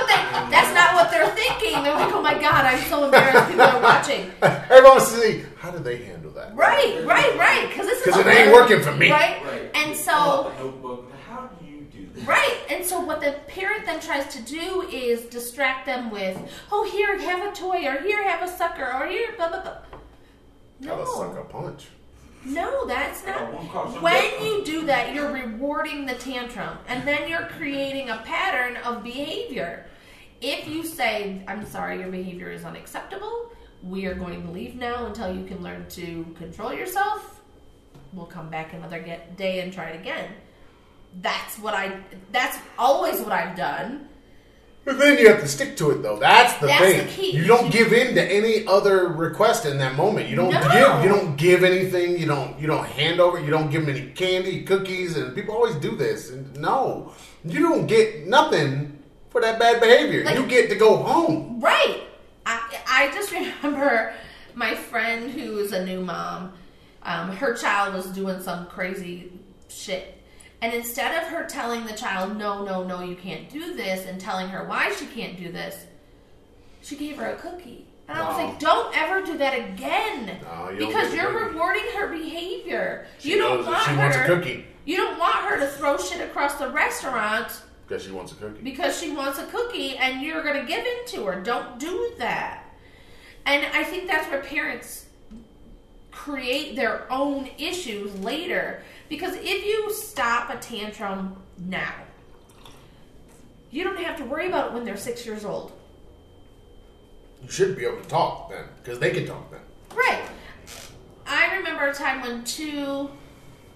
what they're thinking. They're like, oh my God, I'm so embarrassed people are watching. Everyone wants to see, how do they handle that? Right. Because it ain't working for me. Right. And so... How do you do this? Right. And so what the parent then tries to do is distract them with, oh, here, have a toy, or here, have a sucker, or here, blah, blah, blah. No. That was like a punch. No, that's not. When you do that, you're rewarding the tantrum. And then you're creating a pattern of behavior. If you say, I'm sorry, your behavior is unacceptable. We are going to leave now until you can learn to control yourself. We'll come back another day and try it again. That's always what I've done. But then you have to stick to it, though. That's the thing. That's the key. You don't give in to any other request in that moment. You don't give anything. You don't hand over. You don't give them any candy, cookies, and people always do this. And no, you don't get nothing for that bad behavior. Like, you get to go home. Right. I just remember my friend who is a new mom. Her child was doing some crazy shit. And instead of her telling the child, no, you can't do this, and telling her why she can't do this, she gave her a cookie. And I was like, don't ever do that again. No, because you're rewarding her behavior. You don't want her to throw shit across the restaurant. Because she wants a cookie. Because she wants a cookie, and you're going to give in to her. Don't do that. And I think that's where parents create their own issues later. Because if you stop a tantrum now, you don't have to worry about it when they're 6 years old. You should be able to talk then, because they can talk then. Right. I remember a time when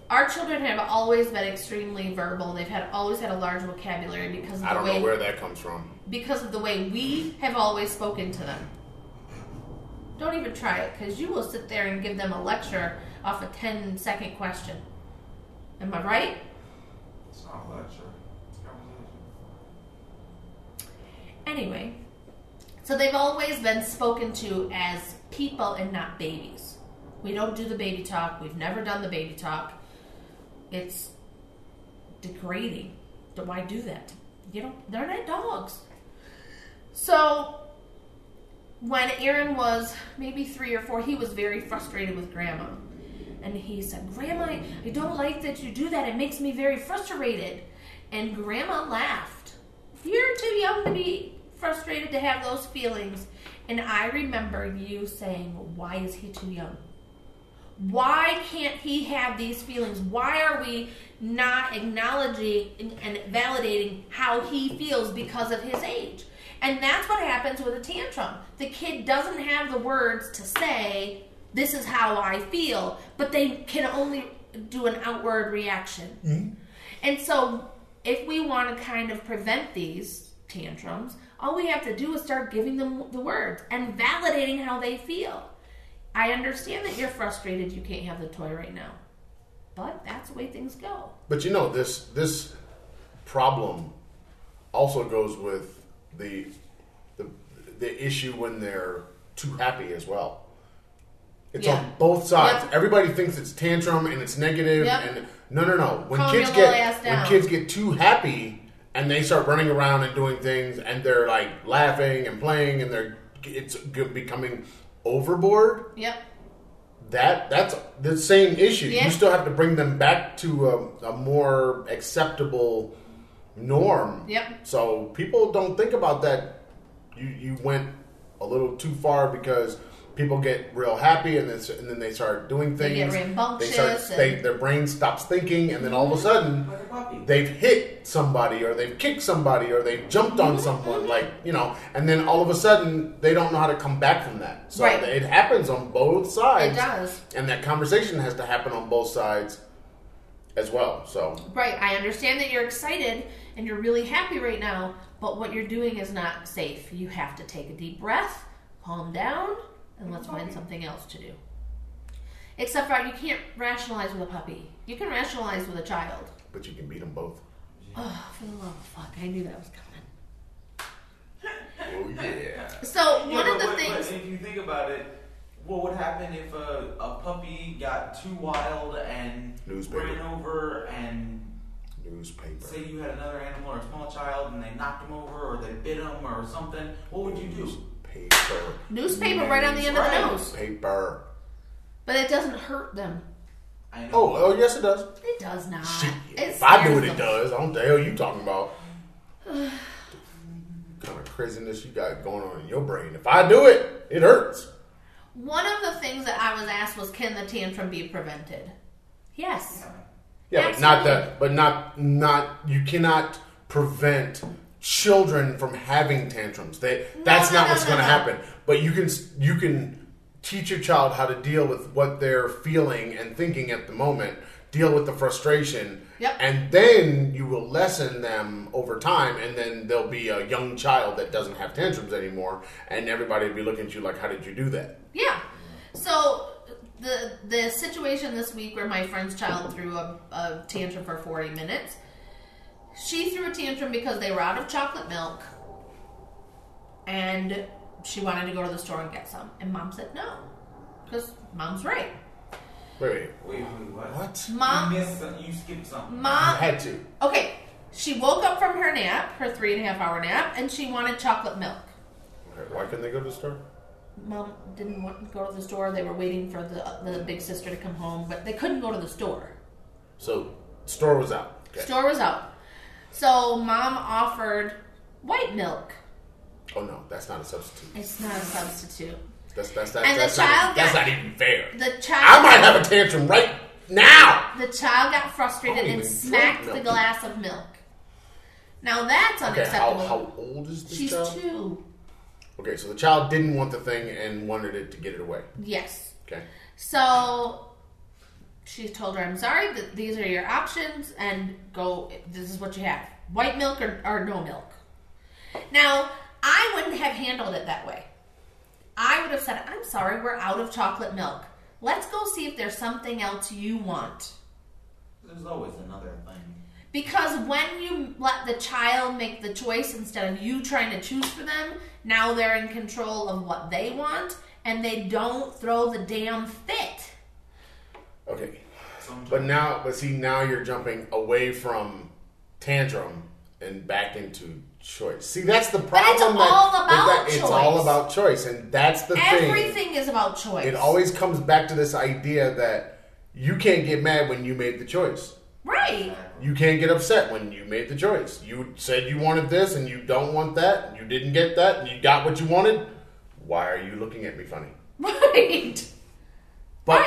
our children have always been extremely verbal. They've always had a large vocabulary because of the way... I don't know where that comes from. Because of the way we have always spoken to them. Don't even try it, because you will sit there and give them a lecture off a 10-second question. Am I right? It's not a lecture. It's a conversation. Anyway, so they've always been spoken to as people and not babies. We don't do the baby talk. We've never done the baby talk. It's degrading. Why do that? They're not dogs. So when Aaron was maybe 3 or 4, he was very frustrated with Grandma. And he said, Grandma, I don't like that you do that. It makes me very frustrated. And Grandma laughed. You're too young to be frustrated to have those feelings. And I remember you saying, why is he too young? Why can't he have these feelings? Why are we not acknowledging and validating how he feels because of his age? And that's what happens with a tantrum. The kid doesn't have the words to say, this is how I feel, but they can only do an outward reaction. Mm-hmm. And so if we want to kind of prevent these tantrums, all we have to do is start giving them the words and validating how they feel. I understand that you're frustrated you can't have the toy right now. But that's the way things go. But you know, this problem also goes with the issue when they're too happy as well. It's on both sides. Yep. Everybody thinks it's tantrum and it's negative and no. When kids get too happy and they start running around and doing things and they're like laughing and playing and it's becoming overboard. Yep. That's the same issue. Yep. You still have to bring them back to a more acceptable norm. Yep. So people don't think about that. You went a little too far because people get real happy and then they start doing things. They get rambunctious. Their brain stops thinking, and then all of a sudden they've hit somebody or they've kicked somebody or they've jumped on someone, and then all of a sudden they don't know how to come back from that. So it happens on both sides. It does. And that conversation has to happen on both sides as well. So I understand that you're excited and you're really happy right now, but what you're doing is not safe. You have to take a deep breath, calm down, and let's find something else to do. Except for you can't rationalize with a puppy. You can rationalize with a child. But you can beat them both. Oh, for the love of fuck. I knew that was coming. Oh, yeah. So one of the things... But if you think about it, what would happen if a puppy got too wild and ran over and... Newspaper. Say you had another animal or a small child and they knocked them over or they bit them or something. What would you do? Newspaper right on the end of the nose. Paper. But it doesn't hurt them. I know. Oh, yes it does. It does not. Shit, if I knew what it does, I don't know what the hell you talking about. What kind of craziness you got going on in your brain? If I do it, it hurts. One of the things that I was asked was, can the tantrum be prevented? Yes. Yeah, but not that. But not you cannot prevent children from having tantrums. That's not what's going to happen. But you can teach your child how to deal with what they're feeling and thinking at the moment. Deal with the frustration, and then you will lessen them over time. And then there'll be a young child that doesn't have tantrums anymore, and everybody will be looking at you like, "How did you do that?" Yeah. So the situation this week where my friend's child threw a tantrum for 40 minutes. She threw a tantrum because they were out of chocolate milk and she wanted to go to the store and get some. And Mom said no, because Mom's right. Wait, what? Mom. You skipped something. Mom. I had to. Okay. She woke up from her nap, her 3.5-hour nap, and she wanted chocolate milk. Okay, why couldn't they go to the store? Mom didn't want to go to the store. They were waiting for the big sister to come home, but they couldn't go to the store. So, store was out. Okay. Store was out. So, Mom offered white milk. Oh, no. That's not a substitute. It's not a substitute. That's not even fair. I might have a tantrum right now. The child got frustrated and smacked the glass of milk. Now, that's unacceptable. How old is this child? She's 2. Okay, so the child didn't want the thing and wanted it to get it away. Yes. Okay. So she told her, I'm sorry, that these are your options and go, this is what you have. White milk or no milk. Now, I wouldn't have handled it that way. I would have said, I'm sorry, we're out of chocolate milk. Let's go see if there's something else you want. There's always another thing. Because when you let the child make the choice instead of you trying to choose for them, now they're in control of what they want, and they don't throw the damn fit. Okay. But now you're jumping away from tantrum and back into choice. See, that's the problem. But it's choice. It's all about choice, and that's the thing. Everything is about choice. It always comes back to this idea that you can't get mad when you made the choice. Right. You can't get upset when you made the choice. You said you wanted this and you don't want that, and you didn't get that, and you got what you wanted. Why are you looking at me funny? Right. But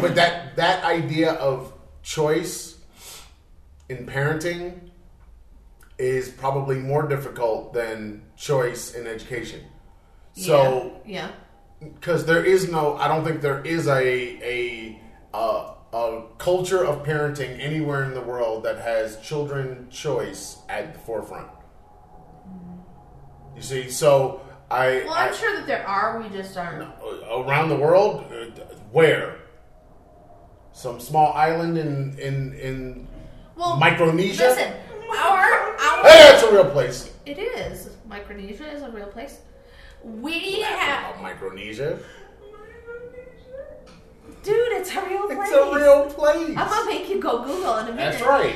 but that idea of choice in parenting is probably more difficult than choice in education. So yeah. Because I don't think there is a culture of parenting anywhere in the world that has children choice at the forefront. You see, so I'm sure that there are. We just aren't around the world. Where? Some small island in Micronesia. Listen, our hey, that's a real place. It is. Micronesia is a real place. We have Micronesia. Dude, it's a real place. It's a real place. I'm going to make you go Google in a minute. That's right.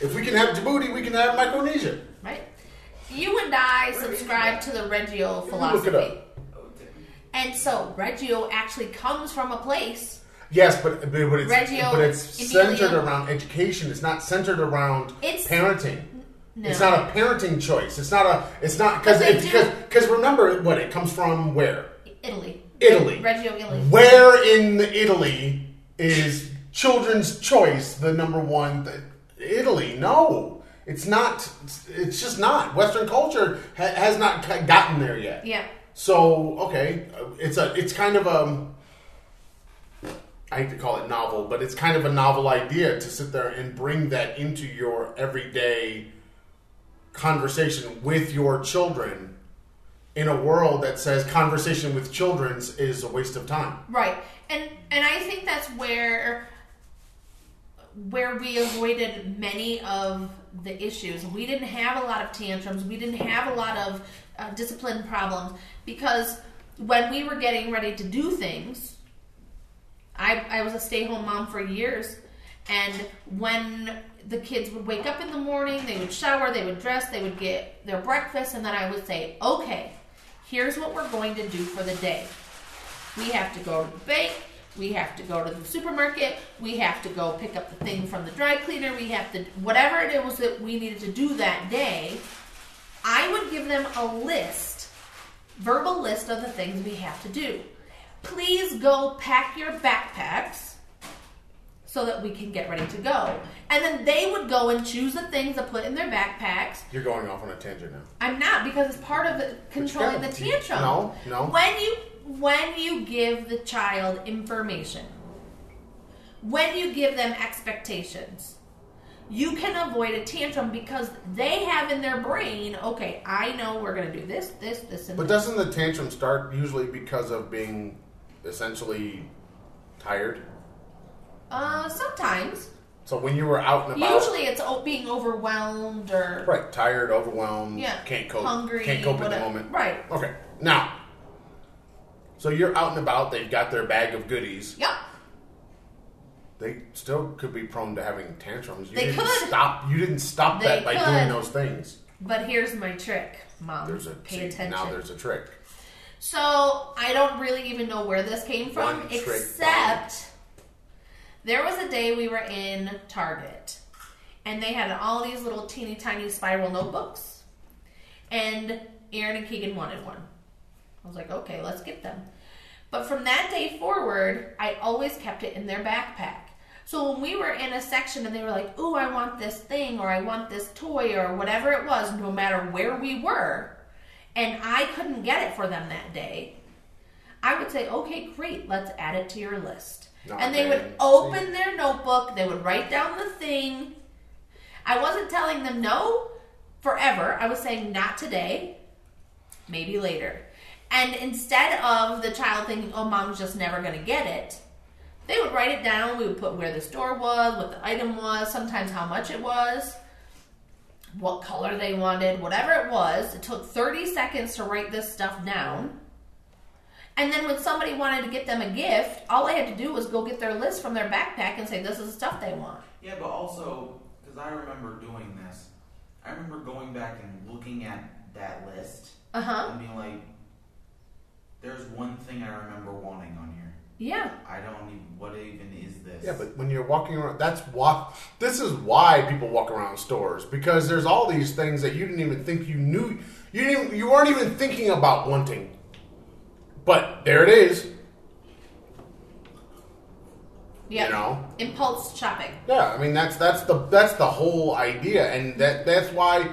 If we can have Djibouti, we can have Micronesia. Right? You and I subscribe to the Reggio philosophy. Look it up. And so Reggio actually comes from a place. Yes, but it's centered around education. It's not centered around parenting. No. It's not a parenting choice. Because remember, it comes from where? Italy. Reggio Emilia. Where in Italy is children's choice the number one? Italy, no. It's not. It's just not. Western culture has not gotten there yet. Yeah. So, okay. It's kind of a, I hate to call it novel, but it's kind of a novel idea to sit there and bring that into your everyday conversation with your children. In a world that says conversation with children is a waste of time. Right. And I think that's where we avoided many of the issues. We didn't have a lot of tantrums. We didn't have a lot of discipline problems. Because when we were getting ready to do things, I was a stay-at-home mom for years. And when the kids would wake up in the morning, they would shower, they would dress, they would get their breakfast, and then I would say, okay, here's what we're going to do for the day. We have to go to the bank. We have to go to the supermarket. We have to go pick up the thing from the dry cleaner. We have to, whatever it was that we needed to do that day, I would give them a list, verbal list of the things we have to do. Please go pack your backpacks so that we can get ready to go. And then they would go and choose the things to put in their backpacks. You're going off on a tangent now. I'm not, because it's part of controlling the tantrum. No. When you give the child information, when you give them expectations, you can avoid a tantrum because they have in their brain, okay, I know we're going to do this, this, this, and but this. But doesn't the tantrum start usually because of being essentially tired? Sometimes. So when you were out and about, usually it's being overwhelmed or right, tired, overwhelmed, yeah, can't cope, hungry, can't cope in the moment, right? Okay, now, so you're out and about. They've got their bag of goodies. Yep. they still could be prone to having tantrums. You didn't stop that by doing those things. But here's my trick, Mom. Pay attention. Now there's a trick. So I don't really even know where this came from, except there was a day we were in Target, and they had all these little teeny tiny spiral notebooks, and Aaron and Keegan wanted one. I was like, okay, let's get them. But from that day forward, I always kept it in their backpack. So when we were in a section and they were like, ooh, I want this thing, or I want this toy, or whatever it was, no matter where we were, and I couldn't get it for them that day, I would say, okay, great, let's add it to your list. And they would open their notebook, they would write down the thing. I wasn't telling them no forever. I was saying not today, maybe later. And instead of the child thinking, oh, Mom's just never going to get it, they would write it down. We would put where the store was, what the item was, sometimes how much it was, what color they wanted, whatever it was. It took 30 seconds to write this stuff down. And then when somebody wanted to get them a gift, all I had to do was go get their list from their backpack and say, this is the stuff they want. Yeah, but also, because I remember doing this, I remember going back and looking at that list and being like, there's one thing I remember wanting on here. Yeah. I don't even... What even is this? Yeah, but when you're walking around... That's why... This is why people walk around stores. Because there's all these things that you didn't even think you knew... You weren't even thinking about wanting. But there it is. Yeah. You know? Impulse shopping. Yeah, I mean, that's the whole idea. And that's why...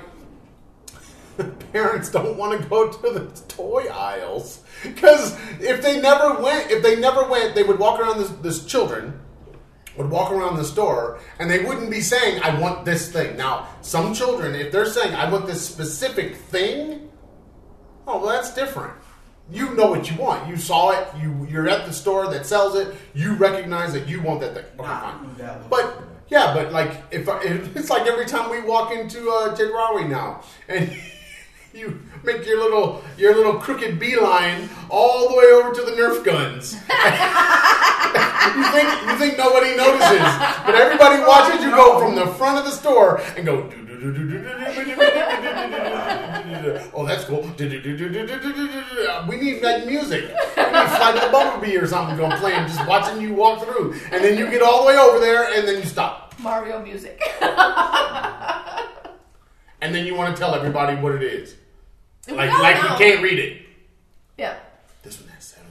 Parents don't want to go to the toy aisles because if they never went, they would walk around this children would walk around the store and they wouldn't be saying, I want this thing. Now, some children, if they're saying, I want this specific thing, oh, well, that's different. You know what you want. You saw it. You're at the store that sells it. You recognize that you want that thing. Okay, fine. But... Yeah, but like it's like every time we walk into Chedraui now, and you make your little crooked beeline all the way over to the Nerf guns. you think nobody notices, but everybody watches you go from the front of the store and go. Oh, that's cool. We need like music. We need Flight of the Bumblebee or something going play. I'm just watching you walk through, and then you get all the way over there, and then you stop. Mario music. And then you want to tell everybody what it is, like you can't read it. Yeah. This one has 7.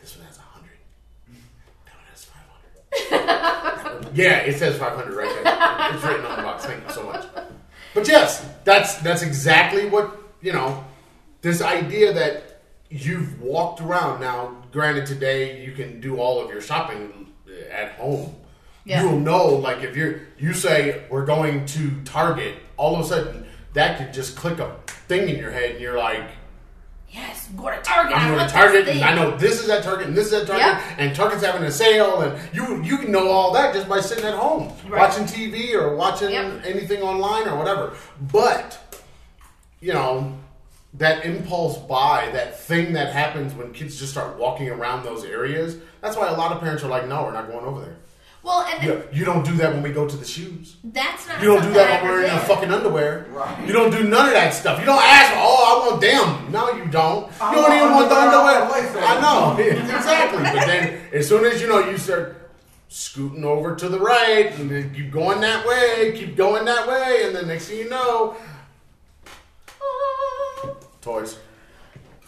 This one has 100. That one has 500. Yeah, it says 500 right there. It's written on the box. Thank you so much. But yes, that's exactly what, you know, this idea that you've walked around. Now, granted, today you can do all of your shopping at home. Yeah. You'll know, like, if you say, we're going to Target, all of a sudden, that could just click a thing in your head, and you're like... Yes, go to Target. I'm going to Target, and I know this is at Target, and this is at Target, and Target's having a sale, and you can know all that just by sitting at home, watching TV or watching anything online or whatever. But, you know, that impulse buy, that thing that happens when kids just start walking around those areas, that's why a lot of parents are like, no, we're not going over there. Well, and you don't do that when we go to the shoes. That's not. You don't do that when we're in our fucking underwear. Right. You don't do none of that stuff. You don't ask, oh, I want them. No, you don't. You don't even want the underwear. I know. Exactly. But then as soon as, you know, you start scooting over to the right and then keep going that way, and then next thing you know, toys.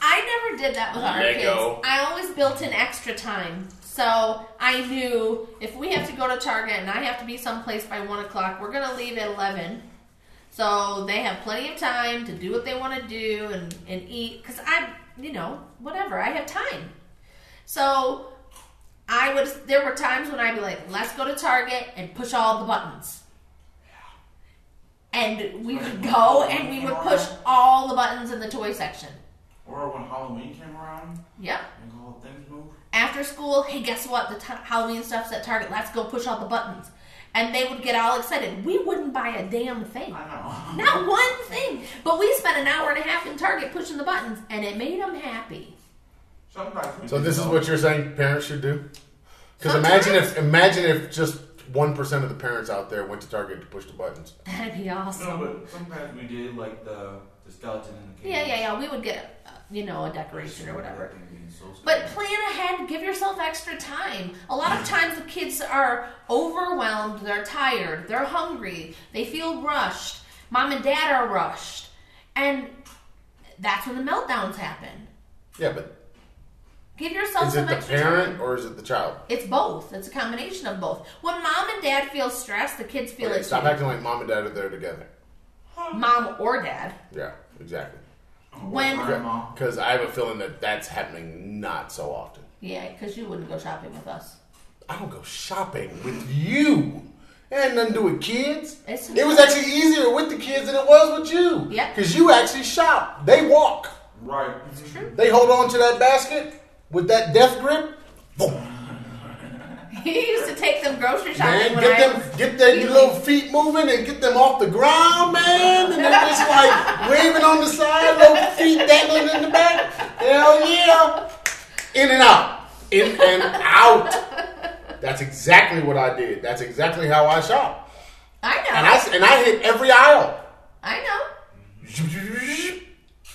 I never did that with our kids. I always built in extra time. So I knew if we have to go to Target and I have to be someplace by 1 o'clock, we're going to leave at 11. So they have plenty of time to do what they want to do and eat. Because I have time. So there were times when I'd be like, let's go to Target and push all the buttons. And we would go and we would push all the buttons in the toy section. Or when Halloween came around. Yeah. And all things move. After school, hey, guess what? The Halloween stuff's at Target. Let's go push all the buttons. And they would get all excited. We wouldn't buy a damn thing. I know. Not one thing. But we spent an hour and a half in Target pushing the buttons, and it made them happy. So this is what you're saying parents should do? Because imagine if just 1% of the parents out there went to Target to push the buttons. That'd be awesome. No, but sometimes we did like the skeleton in the cage. Yeah. We would get a decoration or whatever. But plan ahead. Give yourself extra time. A lot of times the kids are overwhelmed. They're tired. They're hungry. They feel rushed. Mom and dad are rushed. And that's when the meltdowns happen. Yeah, but give yourself some extra time. Is it the parent or is it the child? It's both. It's a combination of both. When mom and dad feel stressed, the kids feel it. Stop acting like mom and dad are there together. Mom or dad. Yeah, exactly. When? Because I have a feeling that that's happening not so often. Yeah, because you wouldn't go shopping with us. I don't go shopping with you. It had nothing to do with kids. It was actually easier with the kids than it was with you. Yeah. Because you actually shop. They walk. Right. It's true. They hold on to that basket with that death grip. Boom. You used to take them grocery shopping. Man, get their little feet moving and get them off the ground, man. And they're just like waving on the side, little feet dangling in the back. Hell yeah. In and out. In and out. That's exactly what I did. That's exactly how I shop. I know. And I hit every aisle. I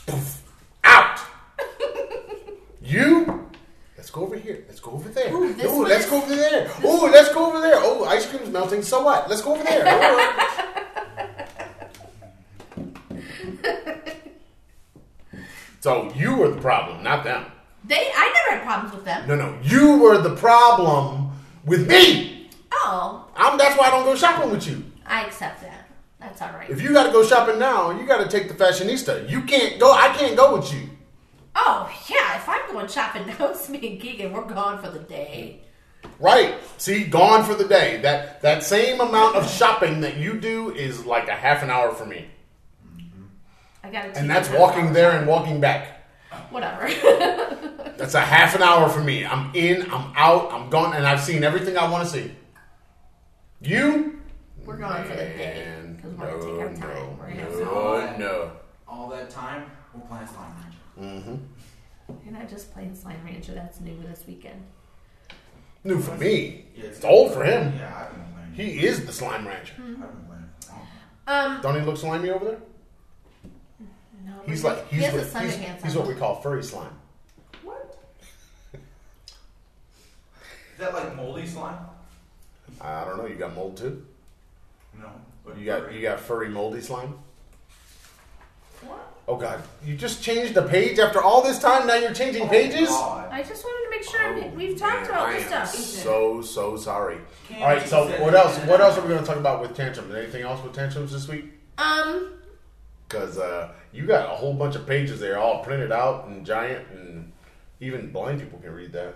know. Out. You... Let's go over here. Let's go over there. Ooh, let's go over there. Ooh, let's go over there. Oh, ice cream's melting. So what? Let's go over there. So you were the problem, not them. I never had problems with them. No. You were the problem with me. Oh. That's why I don't go shopping with you. I accept that. That's all right. If you got to go shopping now, you got to take the fashionista. You can't go. I can't go with you. Oh, yeah, if I'm going shopping now, it's me and Keegan. We're gone for the day. Right. See, gone for the day. That same amount of shopping that you do is like a half an hour for me. Mm-hmm. And that's walking there and walking back. Whatever. That's a half an hour for me. I'm in, I'm out, I'm gone, and I've seen everything I want to see. You? We're gone for the day. Because we're going to take our time. All that time, we'll play a Slime Rancher. Mm-hmm. You're not just playing Slime Rancher. That's new this weekend. New for me. It's old for him. Yeah, I've been playing. He is the Slime Rancher. Mm-hmm. I've been playing. Don't he look slimy over there? No. He's what we call furry slime. What? Is that like moldy slime? I don't know. You got mold too? No. You got furry moldy slime? What? Oh, God. You just changed the page after all this time? Now you're changing pages? God. I just wanted to make sure we've talked about this stuff. So sorry. All right, so what else are we going to talk about with tantrums? Anything else with tantrums this week? Because you got a whole bunch of pages there all printed out and giant, and even blind people can read that.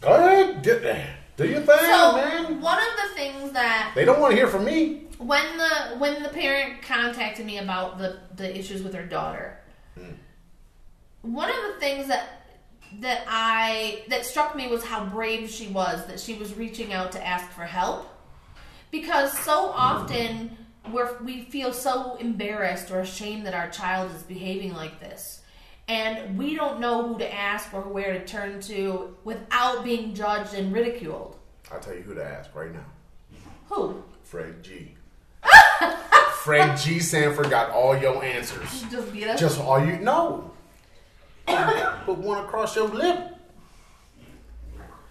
Go ahead. Get there. Do your thing, man. One of the things that... They don't want to hear from me. When the parent contacted me about the issues with her daughter, one of the things that struck me was how brave she was, that she was reaching out to ask for help. Because so often we feel so embarrassed or ashamed that our child is behaving like this. And we don't know who to ask or where to turn to without being judged and ridiculed. I'll tell you who to ask right now. Who? Fred G. Fred G. Sanford got all your answers. Just get it? Just all you know. Put one across your lip.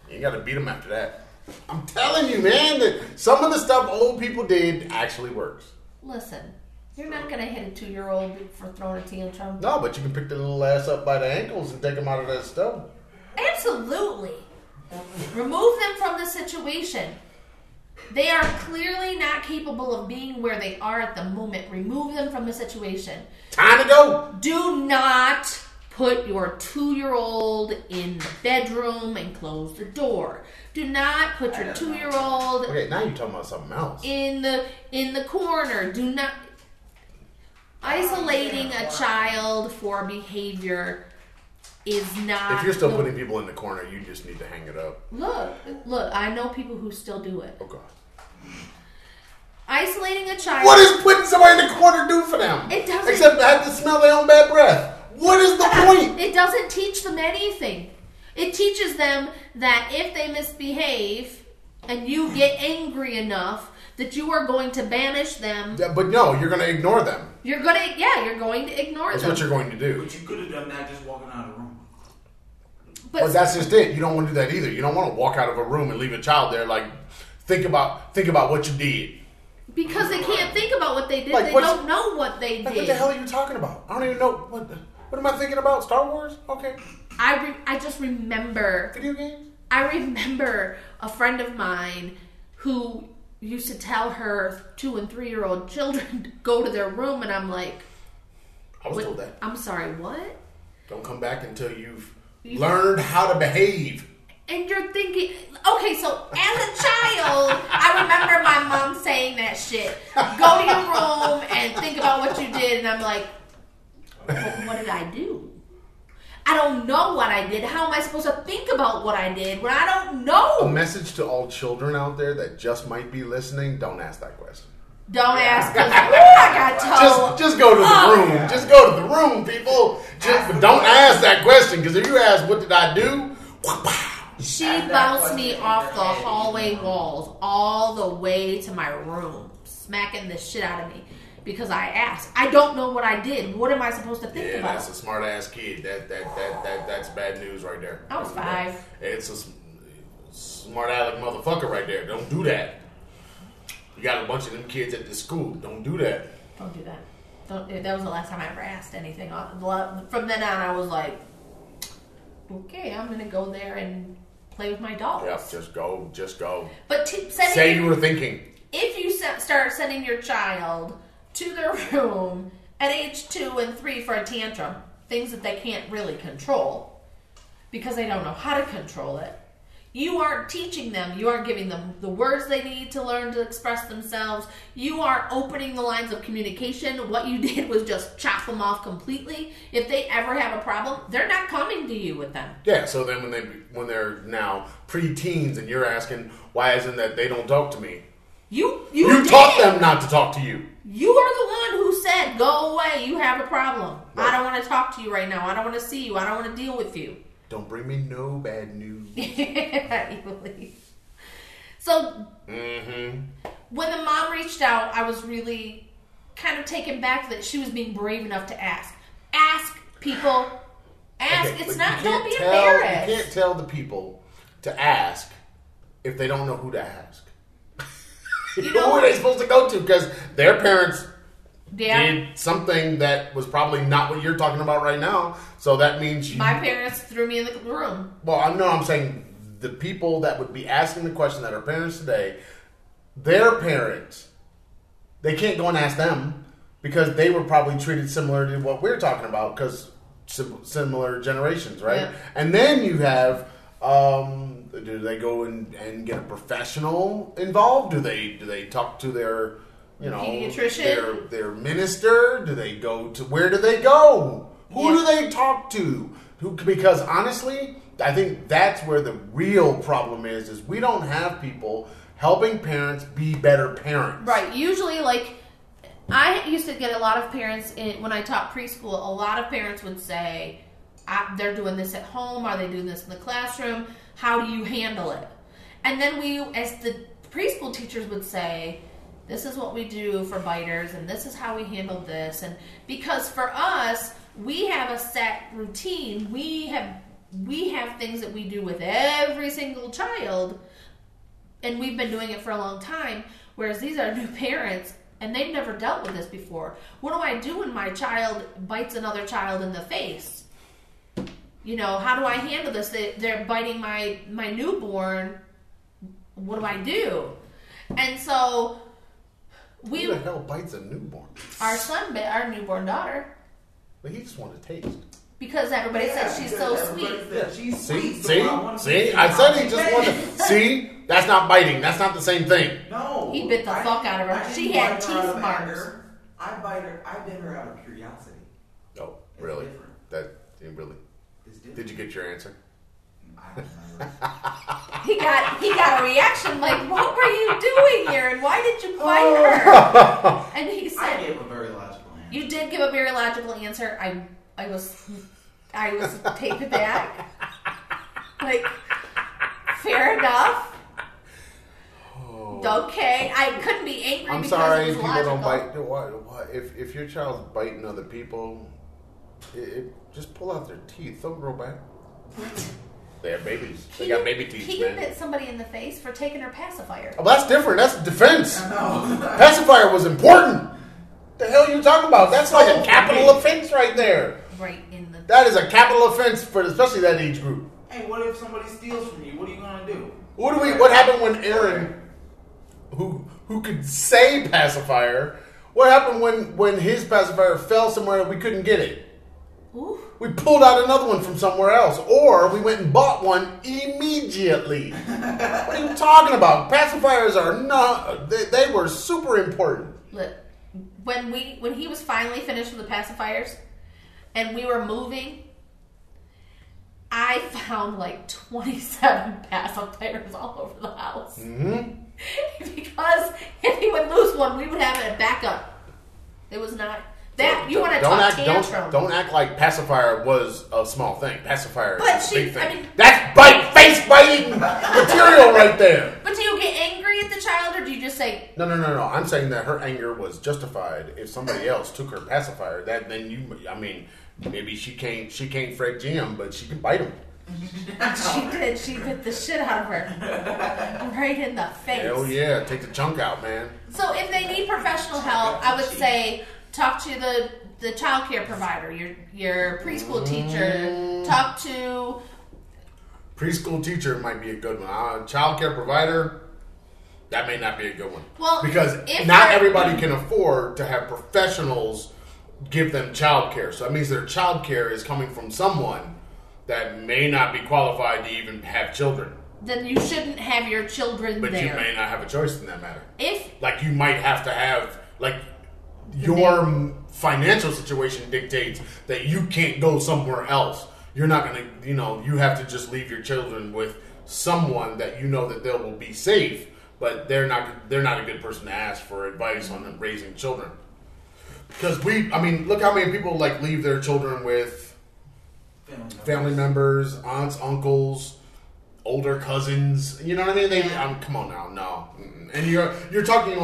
You ain't got to beat him after that. I'm telling you, man, that some of the stuff old people did actually works. Listen, you're not going to hit a 2-year-old for throwing a tantrum. No, but you can pick the little ass up by the ankles and take them out of that stub. Absolutely. Remove them from the situation. They are clearly not capable of being where they are at the moment. Remove them from the situation. Time to go. Do not put your 2-year-old in the bedroom and close the door. Do not put your 2-year-old. Okay, now you're talking about something else. In the corner. Do not isolating a child for behavior. Is not. If you're still putting people in the corner, you just need to hang it up. Look, I know people who still do it. Oh, God. Isolating a child. What is putting somebody in the corner do for them? It doesn't. Except I have to smell their own bad breath. What is the point? It doesn't teach them anything. It teaches them that if they misbehave and you get angry enough, that you are going to banish them. But no, you're going to ignore them. You're going to ignore them. That's what you're going to do. But you could have done that just walking out of a room. But that's just it. You don't want to do that either. You don't want to walk out of a room and leave a child there. Like, think about what you did. Because they can't think about what they did. Like, they don't know what they did. What the hell are you talking about? I don't even know. What am I thinking about? Star Wars? Okay. I just remember. Video games? I remember a friend of mine who used to tell her 2 and 3 year old children to go to their room, and I'm like, I was told that. I'm sorry, what? Don't come back until you've learned how to behave. And you're thinking, okay, so as a child, I remember my mom saying that shit. Go to your room and think about what you did. And I'm like, well, what did I do? I don't know what I did. How am I supposed to think about what I did when I don't know? A message to all children out there that just might be listening, don't ask that question. Don't ask, because I got told. Just go to the room. Yeah. Just go to the room, people. But don't ask that question, because if you ask, what did I do? She bounced me off the hallway walls all the way to my room, smacking the shit out of me. Because I asked. I don't know what I did. What am I supposed to think about? Yeah, that's a smart ass kid. That's bad news right there. I was 5. It's a smart aleck motherfucker right there. Don't do that. You got a bunch of them kids at the school. Don't do that. Don't do that. That was the last time I ever asked anything. From then on, I was like, okay, I'm going to go there and play with my dolls. Yeah, just go. But say you were thinking. If you start sending your child to their room at age 2 and 3 for a tantrum, things that they can't really control because they don't know how to control it, you aren't teaching them, you aren't giving them the words they need to learn to express themselves, you aren't opening the lines of communication. What you did was just chop them off completely. If they ever have a problem, they're not coming to you with them. Yeah, so then when they're now pre-teens and you're asking, why isn't that they don't talk to me? You taught them not to talk to you. You are the one who said, go away, you have a problem. Right. I don't want to talk to you right now. I don't want to see you. I don't want to deal with you. Don't bring me no bad news. So, when the mom reached out, I was really kind of taken back that she was being brave enough to ask. Ask people. Ask. Okay, it's not, don't be embarrassed. You can't tell the people to ask if they don't know who to ask. You know, who are they supposed to go to? Because their parents did something that was probably not what you're talking about right now. So that means my parents threw me in the room. Well, I know I'm saying the people that would be asking the question that are parents today, their parents, they can't go and ask them because they were probably treated similar to what we're talking about because similar generations, right? Yeah. And then you have... do they go and get a professional involved? Do they talk to their, pediatrician, their minister? Do they go to, where do they go? Who do they talk to? Because honestly, I think that's where the real problem is we don't have people helping parents be better parents. Right. Usually, I used to get a lot of parents, when I taught preschool, a lot of parents would say, they're doing this at home. Are they doing this in the classroom? How do you handle it? And then we, as the preschool teachers would say, this is what we do for biters, and this is how we handle this. And because for us, we have a set routine. We have things that we do with every single child, and we've been doing it for a long time, whereas these are new parents, and they've never dealt with this before. What do I do when my child bites another child in the face? How do I handle this? They're biting my newborn. What do I do? And so who the hell bites a newborn? Our son bit our newborn daughter. But he just wanted to taste. Because everybody says she's so sweet. Yeah. She's sweet. See? I said he just wanted to. See? That's not biting. That's not the same thing. No. He bit the fuck out of her. She had teeth marks. I bit her out of curiosity. Oh, really? Really? Did you get your answer? I don't remember. He got a reaction like, what were you doing here? And why did you bite her? And he said, I gave a very logical answer. You did give a very logical answer. I was taken back. Like, fair enough. Okay, I couldn't be angry. I'm sorry if people don't bite. What? If your child's biting other people, just pull out their teeth. Don't grow back. They have babies. They got baby teeth. He bit somebody in the face for taking her pacifier. Oh, that's different. That's defense. Pacifier was important. The hell are you talking about? That's like a capital offense right there. Right in the. That is a capital offense for especially that age group. Hey, what if somebody steals from you? What are you gonna do? What happened when Aaron? Who could say pacifier? What happened when his pacifier fell somewhere and we couldn't get it? Ooh. We pulled out another one from somewhere else, or we went and bought one immediately. What are you talking about? Pacifiers are not. They were super important. Look, when he was finally finished with the pacifiers, and we were moving. I found like 27 pacifiers all over the house. Mm-hmm. Because if he would lose one, we would have it a backup. It was not that you want to talk tantrum. Don't act like pacifier was a small thing. Pacifier is a big thing. I mean, that's face biting material right there. But do you get angry at the child, or do you just say no? I'm saying that her anger was justified. If somebody else took her pacifier, maybe she can't Fred Jim, but she can bite him. She bit the shit out of her. Right in the face. Hell yeah, take the chunk out, man. So if they need professional help, I would say talk to the child care provider, your preschool teacher. Talk to... Preschool teacher might be a good one. Child care provider, that may not be a good one. Well, because not everybody can afford to have professionals give them child care. So that means their child care is coming from someone that may not be qualified to even have children. Then you shouldn't have your children there. But you may not have a choice in that matter. You might have to have, your financial situation dictates that you can't go somewhere else. You're not going to, you have to just leave your children with someone that you know that they will be safe, but they're not a good person to ask for advice on raising children. Because look how many people, leave their children with family members, aunts, uncles, older cousins. You know what I mean? Come on now, no. And you're talking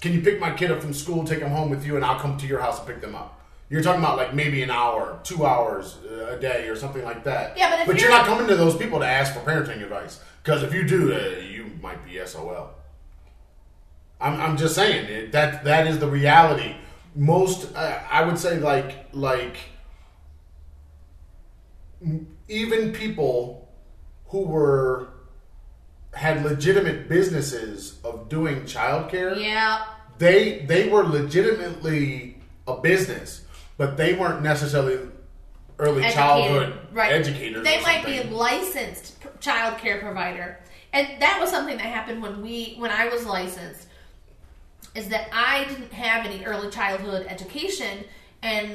can you pick my kid up from school, take them home with you, and I'll come to your house and pick them up. You're talking about maybe an hour, 2 hours a day or something like that. Yeah, but you're not coming to those people to ask for parenting advice. Because if you do, you might be SOL. I'm just saying that is the reality. Most, I would say, even people who had legitimate businesses of doing childcare, yeah, they were legitimately a business, but they weren't necessarily early childhood educators. They might be a licensed childcare provider, and that was something that happened when I was licensed, is that I didn't have any early childhood education and.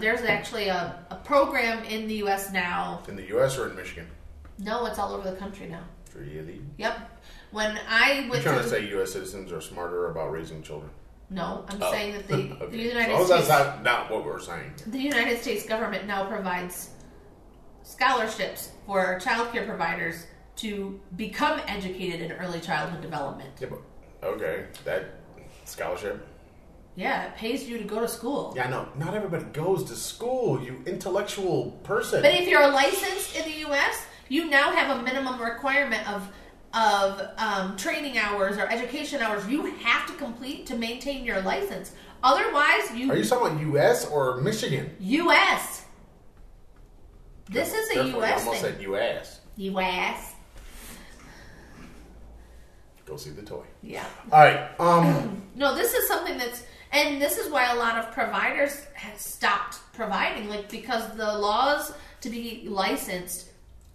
There's actually a program in the U.S. now. In the U.S. or in Michigan? No, it's all over the country now. Really? Yep. When I was trying to say U.S. citizens are smarter about raising children. No, I'm saying that the United States. That's not what we're saying. The United States government now provides scholarships for child care providers to become educated in early childhood development. Yeah, that scholarship. Yeah, it pays you to go to school. Yeah, I know. Not everybody goes to school, you intellectual person. But if you're licensed in the U.S., you now have a minimum requirement of training hours or education hours you have to complete to maintain your license. Otherwise, you... Are you talking about U.S. or Michigan? U.S. This is a U.S. thing. I almost said U.S. U.S. Go see the toy. Yeah. All right. No, this is something that's... And this is why a lot of providers have stopped providing, because the laws to be licensed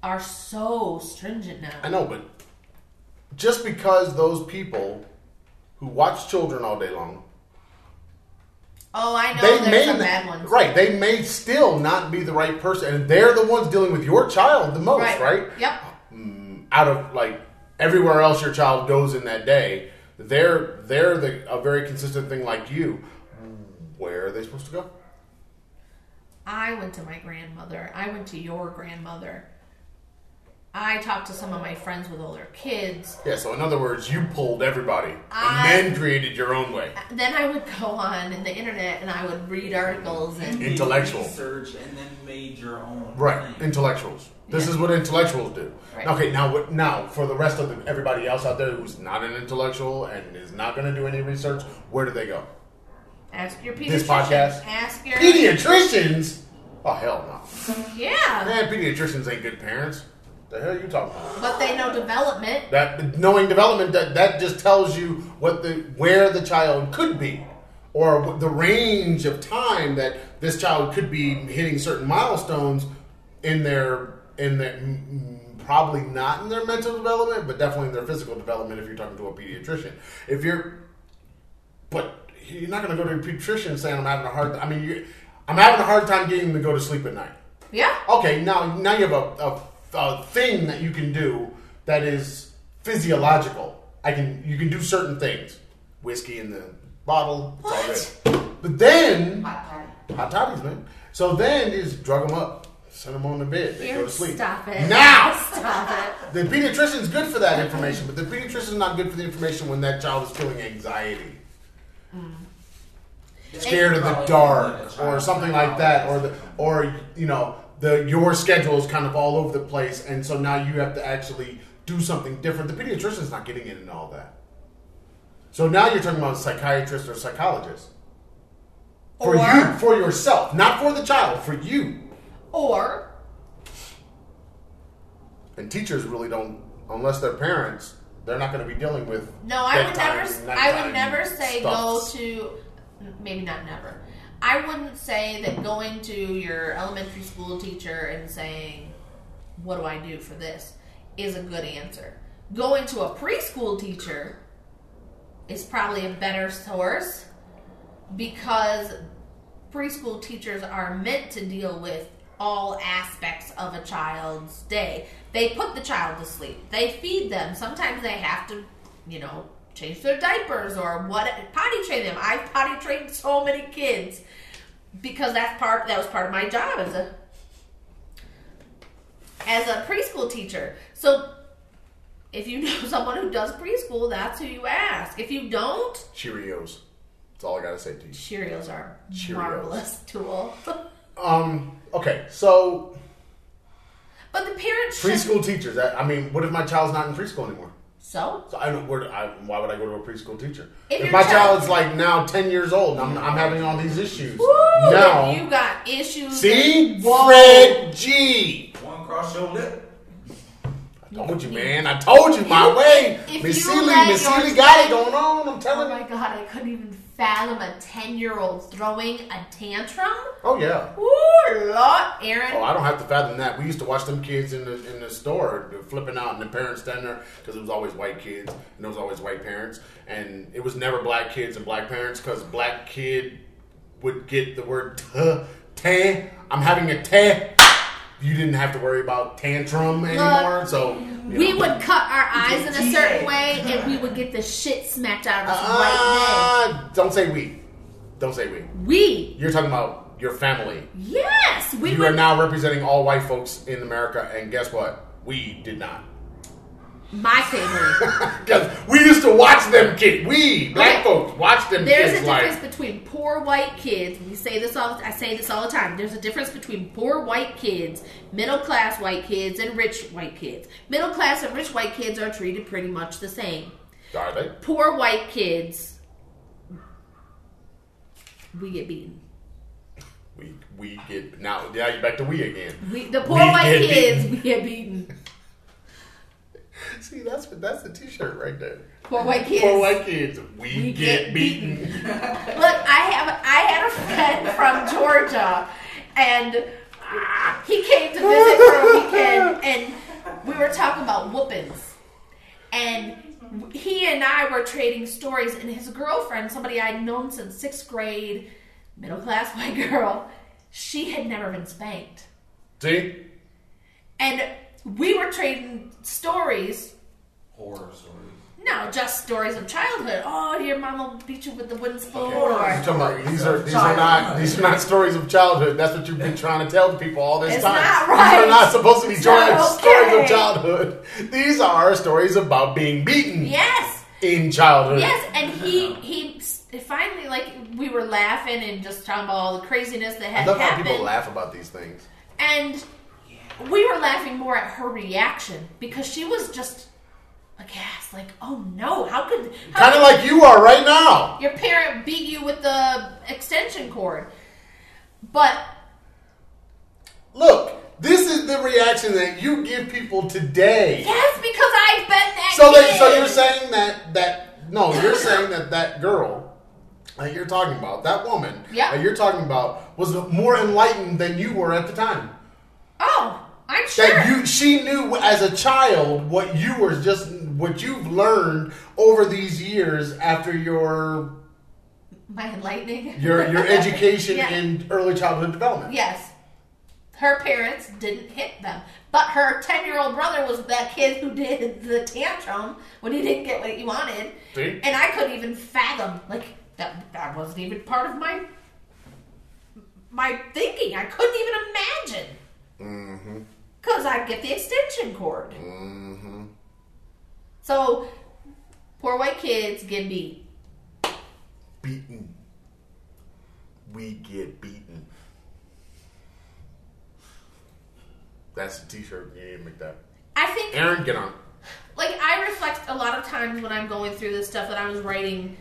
are so stringent now. I know, but just because those people who watch children all day long... Oh, I know, there's some bad ones. Right, they may still not be the right person, and they're the ones dealing with your child the most, right? Yep. Out of, everywhere else your child goes in that day... They're a very consistent thing like you. Where are they supposed to go? I went to my grandmother. I went to your grandmother. I talked to some of my friends with older kids. Yeah, so in other words, you pulled everybody and then created your own way. Then I would go on in the internet and I would read articles and intellectual research, and then made your own. Right, thing. Intellectuals. This is what intellectuals do. Right. Okay, now for the rest of everybody else out there who's not an intellectual and is not going to do any research, where do they go? Ask your pediatrician. This podcast. Ask your pediatricians. Oh hell no. Yeah. Man, pediatricians ain't good parents. The hell are you talking about? But they know development. That knowing development, that just tells you where the child could be, or the range of time that this child could be hitting certain milestones in their probably not in their mental development, but definitely in their physical development. If you're talking to a pediatrician, but you're not going to go to a pediatrician saying I'm having a hard. I mean, I'm having a hard time getting them to go to sleep at night. Yeah. Okay. Now you have a thing that you can do that is physiological. You can do certain things. Whiskey in the bottle. It's all good. But then hot toddies, man. So then just drug them up, send them on the bed, they go to sleep. Stop it now. Stop it. The pediatrician's good for that information, but the pediatrician's not good for the information when that child is feeling anxiety, scared of the dark, or something like that, or you know. Your schedule is kind of all over the place, and so now you have to actually do something different. The pediatrician's not getting in and all that. So now you're talking about a psychiatrist or psychologist. For yourself, not for the child, for you. Or. And teachers really don't, unless they're parents, they're not going to be dealing with. No, I would never say stuff. Go to, maybe not never. I wouldn't say that going to your elementary school teacher and saying, what do I do for this, is a good answer. Going to a preschool teacher is probably a better source, because preschool teachers are meant to deal with all aspects of a child's day. They put the child to sleep. They feed them. Sometimes they have to, change their diapers or what, potty train them. I've potty trained so many kids because that was part of my job as a preschool teacher. So if you know someone who does preschool, that's who you ask. If you don't, Cheerios. That's all I gotta say to you. Cheerios are a marvelous tool. Okay, so. But the parents. Preschool teachers. I mean, what if my child's not in preschool anymore? So why would I go to a preschool teacher? If my child's like now 10 years old, and I'm having all these issues. Woo, now you got issues. See, Fred G. One cross your lip. I told you, man. I told you my way. Miss Seeley got it going on. I'm telling you. Oh my God, I couldn't even fathom a 10-year-old throwing a tantrum. Oh yeah. Ooh, Lord, Aaron. Oh, I don't have to fathom that. We used to watch them kids in the store flipping out, and the parents standing there, because it was always white kids and there was always white parents, and it was never black kids and black parents, because black kid would get the word tan. I'm having a tan. You didn't have to worry about tantrum anymore. Look, so we would cut our eyes in a certain way, and we would get the shit smacked out of us right then. Don't say we. Don't say we. We. You're talking about your family. Yes. You are now representing all white folks in America, and guess what? We did not. My family. Because we used to watch them kids. We, black folks, watch them kids. There's a difference between poor white kids. I say this all the time. There's a difference between poor white kids, middle class white kids, and rich white kids. Middle class and rich white kids are treated pretty much the same. Are they? Poor white kids, we get beaten. We get, now you're back to we again. We get beaten. See, that's the T-shirt right there. Poor white kids. Poor white kids. We get beaten. Look, I had a friend from Georgia, and he came to visit for a weekend, and we were talking about whoopings. And he and I were trading stories, and his girlfriend, somebody I'd known since 6th grade, middle-class white girl, she had never been spanked. See? And we were trading stories. Horror stories. No, know, just stories of childhood. Oh, your mom will beat you with the wooden spoon. Okay. These are not stories of childhood. That's what you've been trying to tell people all this time. It's not right. These are not supposed to be stories of childhood. These are stories about being beaten. Yes. In childhood. Yes, and he finally, like, we were laughing and just talking about all the craziness that had happened. I love how people laugh about these things. And we were laughing more at her reaction because she was just aghast, like, "Oh no, how could?" Kind of like you are right now. Your parent beat you with the extension cord, but look, this is the reaction that you give people today. Yes, because I've been that. So you're saying that girl that you're talking about, that woman, that you're talking about, was more enlightened than you were at the time. Oh, I'm sure. She knew as a child what you've learned over these years after your education in early childhood development. Yes. Her parents didn't hit them. But her 10-year-old brother was that kid who did the tantrum when he didn't get what he wanted. See? And I couldn't even fathom, like, that wasn't even part of my thinking. I couldn't even imagine. Mm-hmm. Because I'd get the extension cord. Mm-hmm. So, poor white kids get beaten. We get beaten. That's a t-shirt. You need to make that. I think... Aaron, get on. Like, I reflect a lot of times when I'm going through this stuff that I was writing.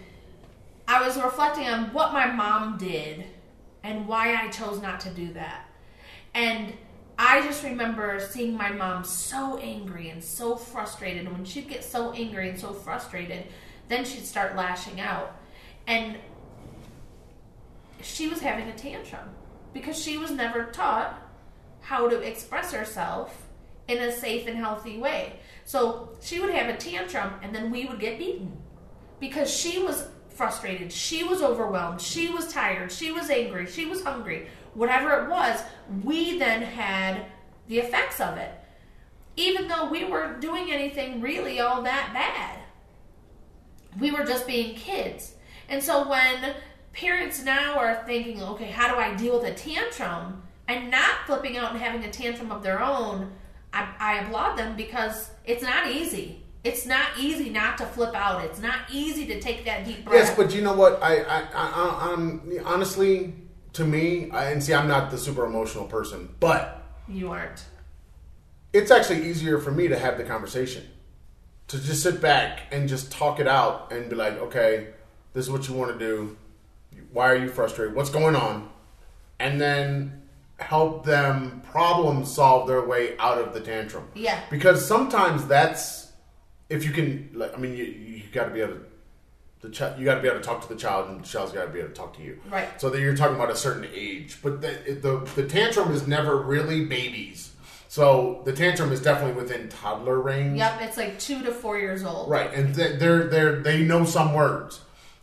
I was reflecting on what my mom did and why I chose not to do that. And... I just remember seeing my mom so angry and so frustrated. And when she'd get so angry and so frustrated, then she'd start lashing out. And she was having a tantrum because she was never taught how to express herself in a safe and healthy way. So she would have a tantrum and then we would get beaten because she was frustrated. She was overwhelmed. She was tired. She was angry. She was hungry. Whatever it was, we then had the effects of it. Even though we weren't doing anything really all that bad. We were just being kids. And so when parents now are thinking, okay, how do I deal with a tantrum? And not flipping out and having a tantrum of their own, I applaud them because it's not easy. It's not easy not to flip out. It's not easy to take that deep breath. Yes, but you know what? I'm honestly... To me, and see, I'm not the super emotional person, but... You aren't. It's actually easier for me to have the conversation. To just sit back and just talk it out and be like, okay, this is what you want to do. Why are you frustrated? What's going on? And then help them problem solve their way out of the tantrum. Yeah. Because sometimes that's... If you can... Like, I mean, you got to be able to... you got to be able to talk to the child, and the child's got to be able to talk to you. Right. So that you're talking about a certain age, but the tantrum is never really babies. So the tantrum is definitely within toddler range. Yep, it's like 2 to 4 years old. Right, and they know some words,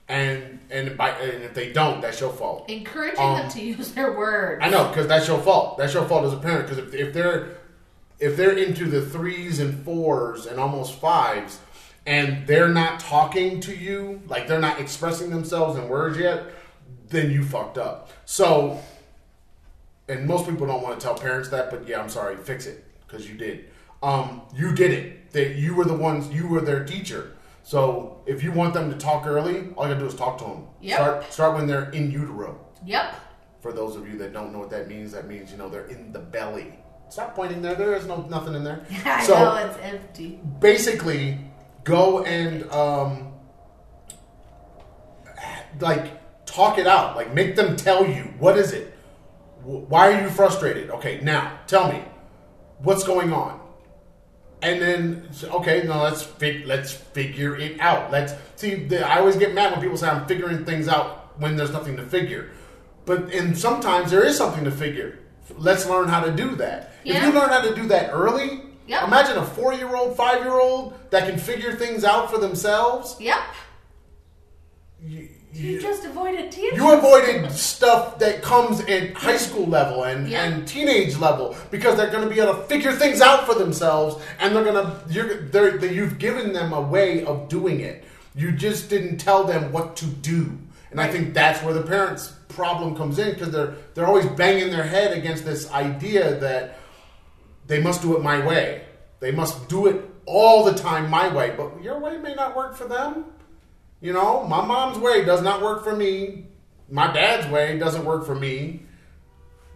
and if they don't, that's your fault. Encouraging them to use their words. I know, because that's your fault. That's your fault as a parent. Because if they're into the 3s and 4s and almost 5s. And they're not talking to you, like they're not expressing themselves in words yet, then you fucked up. So, and most people don't want to tell parents that, but yeah, I'm sorry, fix it, because you did. You did it. You were their teacher. So if you want them to talk early, all you gotta do is talk to them. Yep. Start when they're in utero. Yep. For those of you that don't know what that means, they're in the belly. Stop pointing there. There is nothing in there. I know, it's empty. Basically... Go and, talk it out. Like, make them tell you. What is it? Why are you frustrated? Okay, now, tell me. What's going on? And then, okay, no, let's figure it out. I always get mad when people say I'm figuring things out when there's nothing to figure. And sometimes there is something to figure. Let's learn how to do that. Yeah. If you learn how to do that early... Yep. Imagine a 4-year-old, 5-year-old that can figure things out for themselves. Yep. You just avoided teenage. You avoided stuff that comes at high school level and teenage level because they're going to be able to figure things out for themselves, and they're going to you've given them a way of doing it. You just didn't tell them what to do, and I think that's where the parents' problem comes in because they're always banging their head against this idea that they must do it my way, they must do it all the time my way, but your way may not work for them. You know, my mom's way does not work for me. My dad's way doesn't work for me.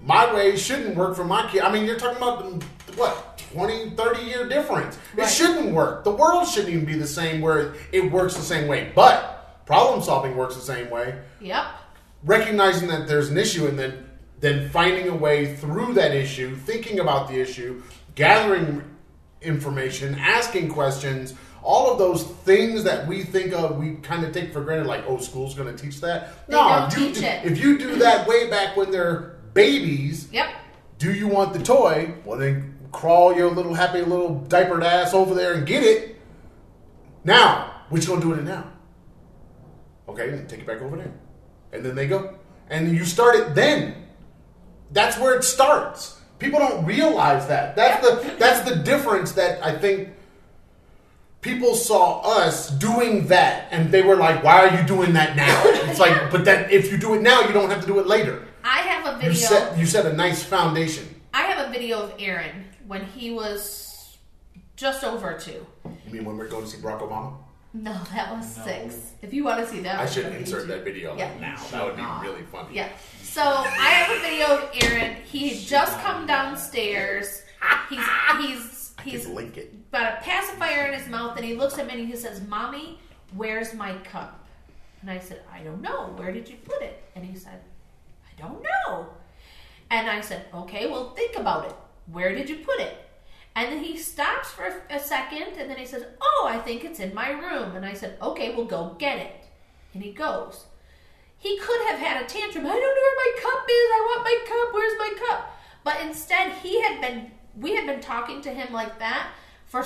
My way shouldn't work for my kid. I mean, you're talking about, what, 20, 30-year difference. Right. It shouldn't work. The world shouldn't even be the same where it works the same way. But problem-solving works the same way. Yep. Recognizing that there's an issue and then finding a way through that issue, thinking about the issue, gathering information, asking questions, all of those things that we think of, we kind of take for granted, like, oh, school's going to teach that. They don't teach it. If you do that way back when they're babies, yep. Do you want the toy? Well, then crawl your little happy little diapered ass over there and get it. Now, we're just going to do it now. Okay, then take it back over there. And then they go. And you start it then. That's where it starts. People don't realize that. That's the difference that I think... People saw us doing that, and they were like, why are you doing that now? It's like, but that if you do it now, you don't have to do it later. I have a video. You set a nice foundation. I have a video of Aaron when he was just over 2. You mean when we're going to see Barack Obama? No, that was 6. If you want to see that. I should insert that video now. That would be really funny. Yeah. So I have a video of Aaron. He had just come downstairs. He's got a pacifier in his mouth, and he looks at me and he says, Mommy, where's my cup? And I said, I don't know. Where did you put it? And he said, I don't know. And I said, okay, well, think about it. Where did you put it? And then he stops for a second, and then he says, oh, I think it's in my room. And I said, okay, well, go get it. And he goes. He could have had a tantrum. I don't know where my cup is. I want my cup. Where's my cup? But instead, we had been talking to him like that for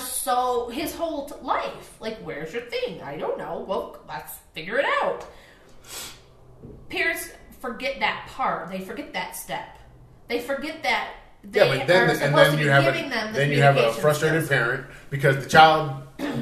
his whole life. Like, where's your thing? I don't know. Well, let's figure it out. Parents forget that part. They forget that step. They forget that you have a frustrated parent because the child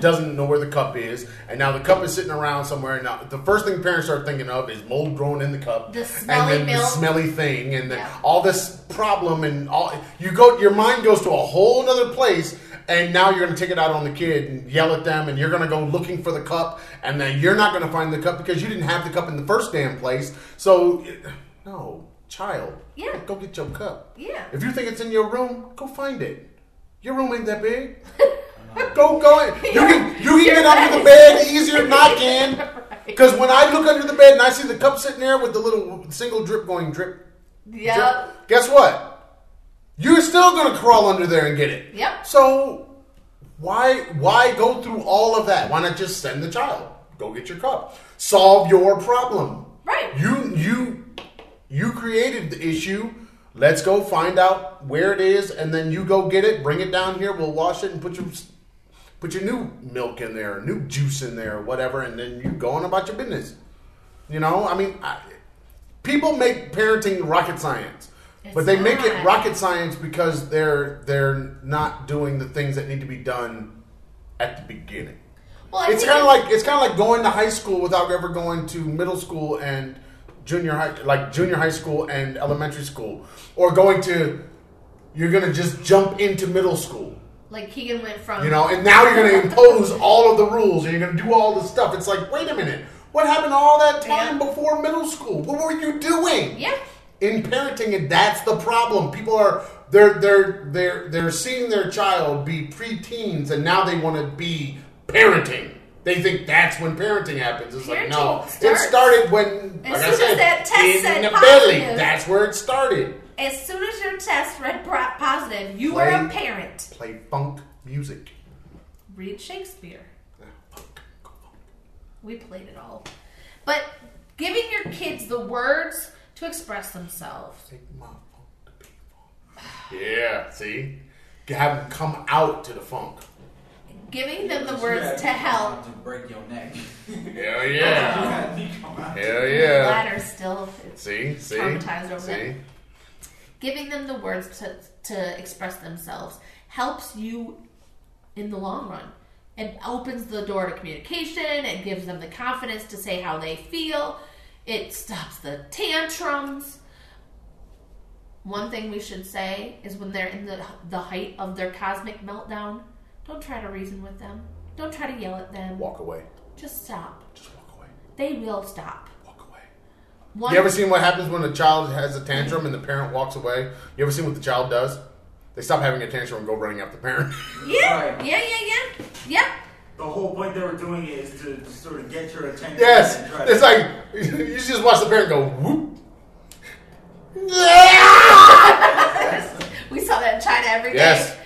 doesn't know where the cup is, and now the cup is sitting around somewhere. And now the first thing parents start thinking of is mold growing in the cup, the smelly thing, and all this problem, and all your mind goes to a whole other place, and now you're going to take it out on the kid and yell at them, and you're going to go looking for the cup, and then you're not going to find the cup because you didn't have the cup in the first damn place. So, no. Child, go get your cup. Yeah. If you think it's in your room, go find it. Your room ain't that big. Go in. You can get under the bed easier than I can. Because when I look under the bed and I see the cup sitting there with the little single drip going drip. Yep. Guess what? You're still gonna crawl under there and get it. Yep. So why go through all of that? Why not just send the child? Go get your cup. Solve your problem. Right. You created the issue. Let's go find out where it is, and then you go get it, bring it down here, we'll wash it, and put your new milk in there, new juice in there, whatever, and then you go on about your business. You know, I mean, people make parenting rocket science. But they make it rocket science because they're not doing the things that need to be done at the beginning. Well, it's kind of like going to high school without ever going to middle school and junior high school and elementary school, or you're gonna just jump into middle school. Like Keegan went from, and now you're gonna impose all of the rules and you're gonna do all the stuff. It's like, wait a minute, what happened all that time before middle school? What were you doing? Yeah. In parenting, and that's the problem. People are they're seeing their child be preteens, and now they want to be parenting. They think that's when parenting happens. It's like, no. It started when, like I said, in the belly. That's where it started. As soon as your test read positive, you were a parent. Play funk music. Read Shakespeare. We played it all. But giving your kids the words to express themselves. Yeah, see? Have them come out to the funk. giving them the words to help. To break your neck. Hell yeah. Hell yeah. The ladder's still traumatized over there. Giving them the words to express themselves helps you in the long run. It opens the door to communication. It gives them the confidence to say how they feel. It stops the tantrums. One thing we should say is when they're in the height of their cosmic meltdown, don't try to reason with them. Don't try to yell at them. Walk away. Just stop. Just walk away. They will stop. Walk away. You ever seen what happens when a child has a tantrum and the parent walks away? You ever seen what the child does? They stop having a tantrum and go running after the parent. Yeah, right. Yeah. The whole point they were doing is to sort of get your attention. Yes, and try it's like you just watch the parent go whoop. We saw that in China every day. Yes,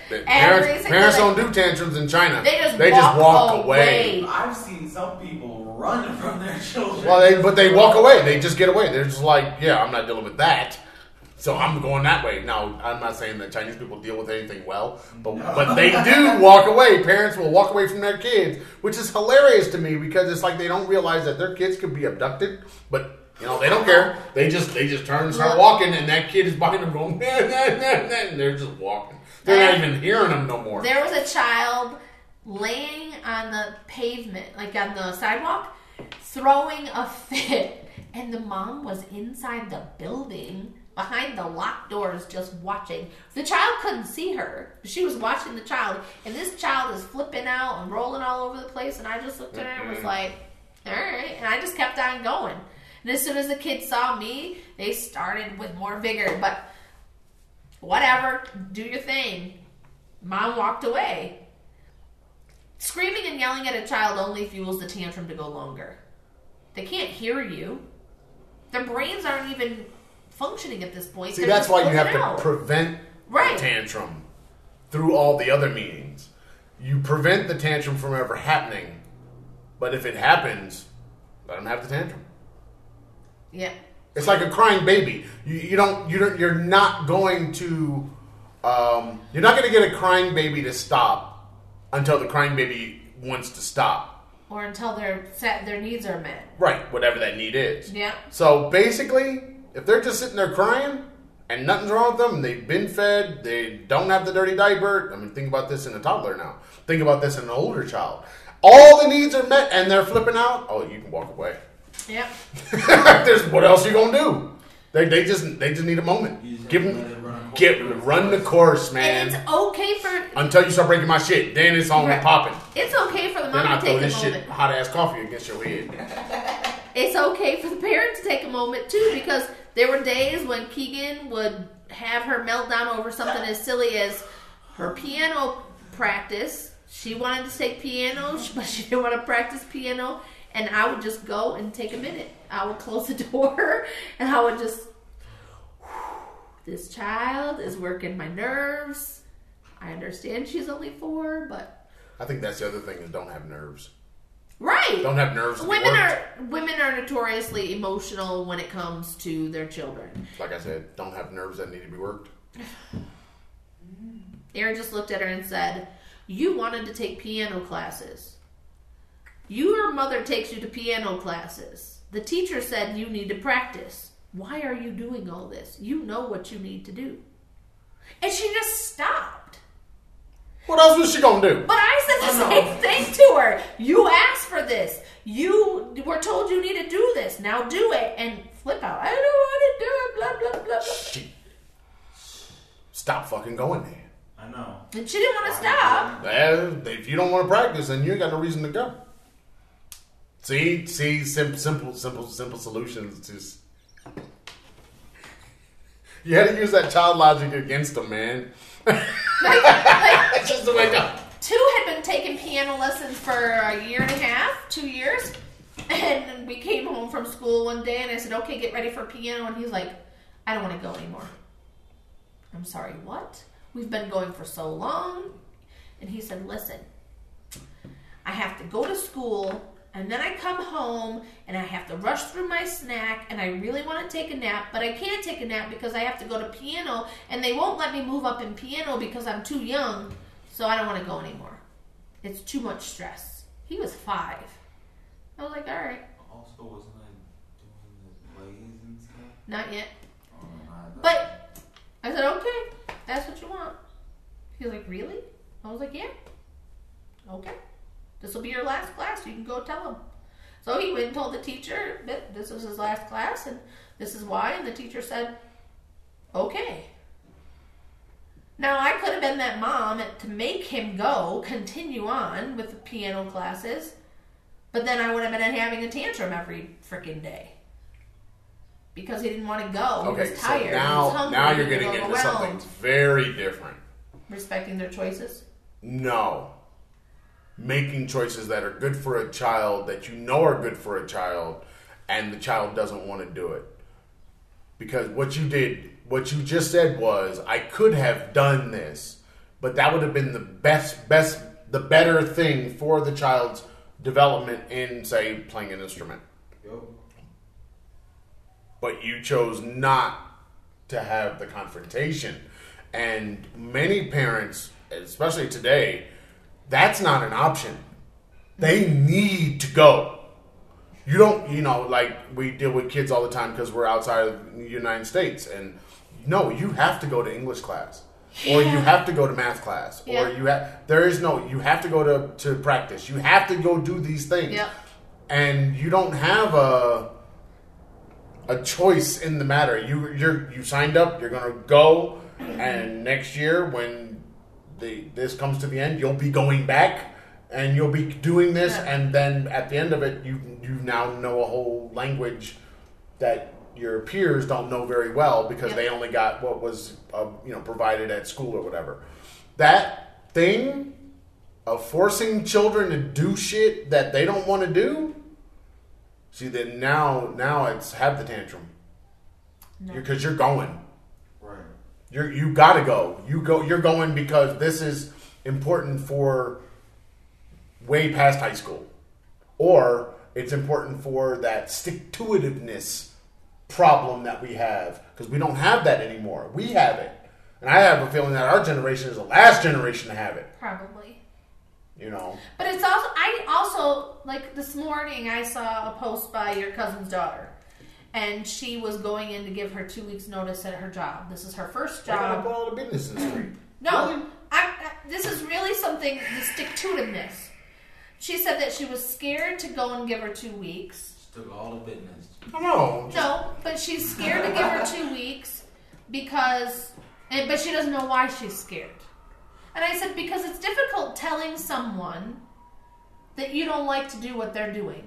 parents don't do tantrums in China. They just walk away. I've seen some people run from their children. Well, they walk away. They just get away. They're just like, yeah, I'm not dealing with that. So I'm going that way. Now, I'm not saying that Chinese people deal with anything well, but they do walk away. Parents will walk away from their kids, which is hilarious to me because it's like they don't realize that their kids could be abducted, but you know, they don't care. They just turn and start walking, and that kid is behind them going, nah, nah, nah, nah, and they're just walking. They're not even hearing them no more. There was a child laying on the pavement, like on the sidewalk, throwing a fit, and the mom was inside the building behind the locked doors just watching. The child couldn't see her. She was watching the child, and this child is flipping out and rolling all over the place, and I just looked at her and was like, all right, and I just kept on going. And as soon as the kids saw me, they started with more vigor, but whatever, do your thing. Mom walked away. Screaming and yelling at a child only fuels the tantrum to go longer. They can't hear you. Their brains aren't even functioning at this point. See, that's why you have to prevent the tantrum through all the other means. You prevent the tantrum from ever happening, but if it happens, let them have the tantrum. Yeah, it's like a crying baby. You're not going to get a crying baby to stop until the crying baby wants to stop, or until their needs are met. Right, whatever that need is. Yeah. So basically, if they're just sitting there crying and nothing's wrong with them, they've been fed, they don't have the dirty diaper. I mean, think about this in a toddler now. Think about this in an older child. All the needs are met and they're flipping out. Oh, you can walk away. Yep. What else you gonna do? They just need a moment. Run the course, man. And it's okay for until you start breaking my shit. Then it's on and popping. It's okay for the mom to take a moment. Then I throw this shit hot ass coffee against your head. It's okay for the parents to take a moment too, because there were days when Keegan would have her meltdown over something as silly as her piano practice. She wanted to take piano, but she didn't want to practice piano. And I would just go and take a minute. I would close the door and I would just, this child is working my nerves. I understand she's only 4, but I think that's the other thing is don't have nerves. Right. Don't have nerves. Women are notoriously emotional when it comes to their children. Like I said, don't have nerves that need to be worked. Aaron just looked at her and said, "You wanted to take piano classes. Your mother takes you to piano classes. The teacher said you need to practice. Why are you doing all this? You know what you need to do." And she just stopped. What else was she going to do? But I said the same thing to her. You asked for this. You were told you need to do this. Now do it. And flip out. I don't want to do it. Blah, blah, blah, blah. Stop fucking going there. I know. And she didn't want to stop. Well, if you don't want to practice, then you ain't got no reason to go. See, simple solutions. Just you had to use that child logic against them, man. Like, just to wake up. 2 had been taking piano lessons for a year and a half, 2 years, and we came home from school one day, and I said, "Okay, get ready for piano," and he's like, "I don't want to go anymore." I'm sorry, what? We've been going for so long, and he said, "Listen, I have to go to school. And then I come home, and I have to rush through my snack, and I really want to take a nap, but I can't take a nap because I have to go to piano, and they won't let me move up in piano because I'm too young, so I don't want to go anymore." It's too much stress. He was 5. I was like, all right. Also, wasn't I doing the plays and stuff? Not yet. Oh, but I said, okay, that's what you want. He was like, really? I was like, yeah. Okay. This will be your last class. You can go tell him. So he went and told the teacher that this was his last class and this is why. And the teacher said, okay. Now, I could have been that mom to make him go, continue on with the piano classes, but then I would have been having a tantrum every freaking day because he didn't want to go. Okay, he was tired. So now, he was hungry. Now you're going to get into something very different. Respecting their choices? No. Making choices that are good for a child, that you know are good for a child, and the child doesn't want to do it. Because what you did... What you just said was, I could have done this, but that would have been the better thing for the child's development in, say, playing an instrument. Yep. But you chose not to have the confrontation. And many parents, especially today, that's not an option. They need to go. You don't, like we deal with kids all the time because we're outside of the United States and... No, you have to go to English class, or you have to go to math class, or you have. There is no. You have to go to practice. You have to go do these things, and you don't have a choice in the matter. You signed up. You're gonna go, and next year when this comes to the end, you'll be going back, and you'll be doing this, and then at the end of it, you now know a whole language that. Your peers don't know very well because they only got what was provided at school or whatever. That thing of forcing children to do shit that they don't want to do. See, then now it's have the tantrum because you're going. Right. You gotta go. You're going because this is important for way past high school, or it's important for that stick-to-itiveness. Problem that we have because we don't have that anymore. We have it, and I have a feeling that our generation is the last generation to have it. Probably, But it's also like this morning I saw a post by your cousin's daughter, and she was going in to give her 2 weeks notice at her job. This is her first job. Put all the business in the street. No, really? This is really something. The stick-to-itiveness. She said that she was scared to go and give her 2 weeks. Took all the business. No, but she's scared to give her 2 weeks but she doesn't know why she's scared. And I said, because it's difficult telling someone that you don't like to do what they're doing.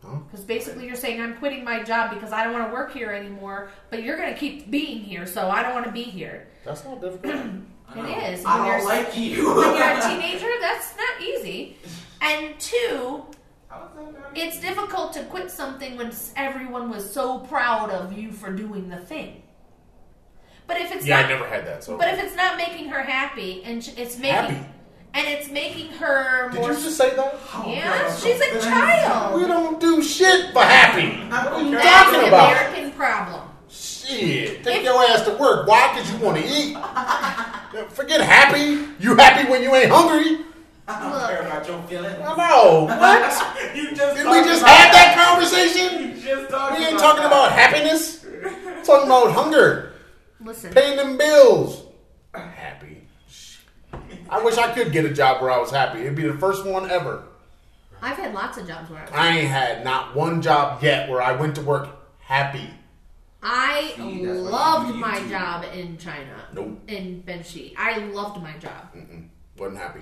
Because basically you're saying, I'm quitting my job because I don't want to work here anymore, but you're going to keep being here, so I don't want to be here. That's not difficult. It is. I don't like you. When you're a teenager, that's not easy. And 2... It's difficult to quit something when everyone was so proud of you for doing the thing. But if it's I never had that. So, but if it's not making her happy, and it's making her more. Did you just say that? Oh, yeah, God, she's a child. We don't do shit for happy. What are you talking about? That's an American problem. Shit, take your ass to work. Why? Because you want to eat. Forget happy. You happy when you ain't hungry. I don't care about your feelings. I know. What? Did we just have that conversation? We ain't talking about happiness. We're talking about hunger. Listen. Paying them bills. Happy. I wish I could get a job where I was happy. It'd be the first one ever. I've had lots of jobs where I was happy. I ain't had not one job yet where I went to work happy. I loved my job in China. Nope. In Benxi. I loved my job. Mm-mm. Wasn't happy.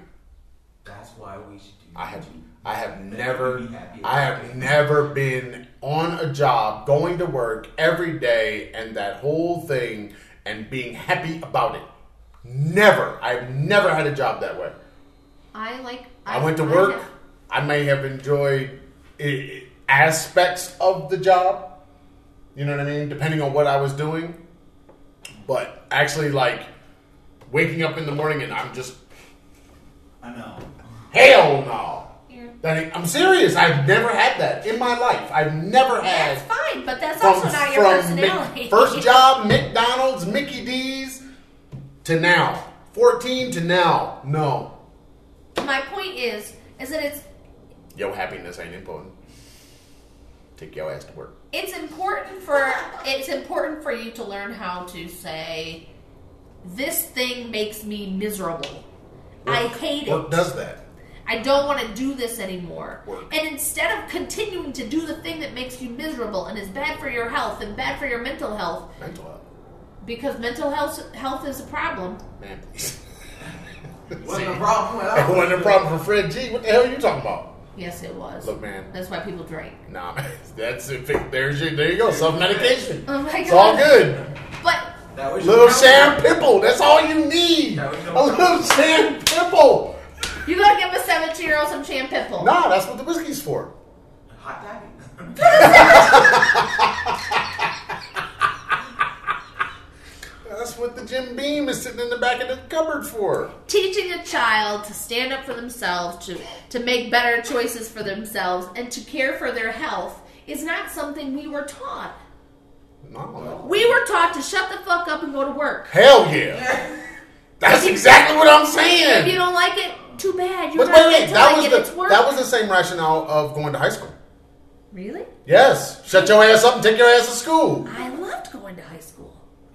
That's why we should do I have never been on a job, going to work every day and that whole thing and being happy about it. Never. I've never had a job that way. I went to work. I may have enjoyed aspects of the job. You know what I mean? Depending on what I was doing. But actually like waking up in the morning and I'm just... I know. Hell no. Yeah. I'm serious. I've never had that in my life. I've never had. That's fine, but that's also not your personality. First job, McDonald's, Mickey D's, to now. 14 to now. No. My point is that it's... Your happiness ain't important. Take your ass to work. It's important for you to learn how to say, this thing makes me miserable. Work. I hate it. Work does that. I don't want to do this anymore. Work. And instead of continuing to do the thing that makes you miserable and is bad for your health and bad for your mental health. Mental health. Because mental health is a problem. Man, please. Wasn't a problem at all. It wasn't a problem for Fred G. What the hell are you talking about? Yes, it was. Look, man. That's why people drink. Nah, man. That's it. There you go. Self-medication. Oh, my God. It's all good. But... That was little Sam Pimple. That's all you need. A little Sam Pimple. You gotta give a 17-year-old some Sam Pimple. Nah, that's what the whiskey's for. Hot daddy. That's what the Jim Beam is sitting in the back of the cupboard for. Teaching a child to stand up for themselves, to make better choices for themselves, and to care for their health is not something we were taught. No. We were taught to shut the fuck up and go to work. Hell yeah. That's exactly what I'm saying. If you don't like it, too bad. You're not going to like it. It's work. That was the same rationale of going to high school. Really? Yes. Shut your ass up and take your ass to school. I loved going to high school.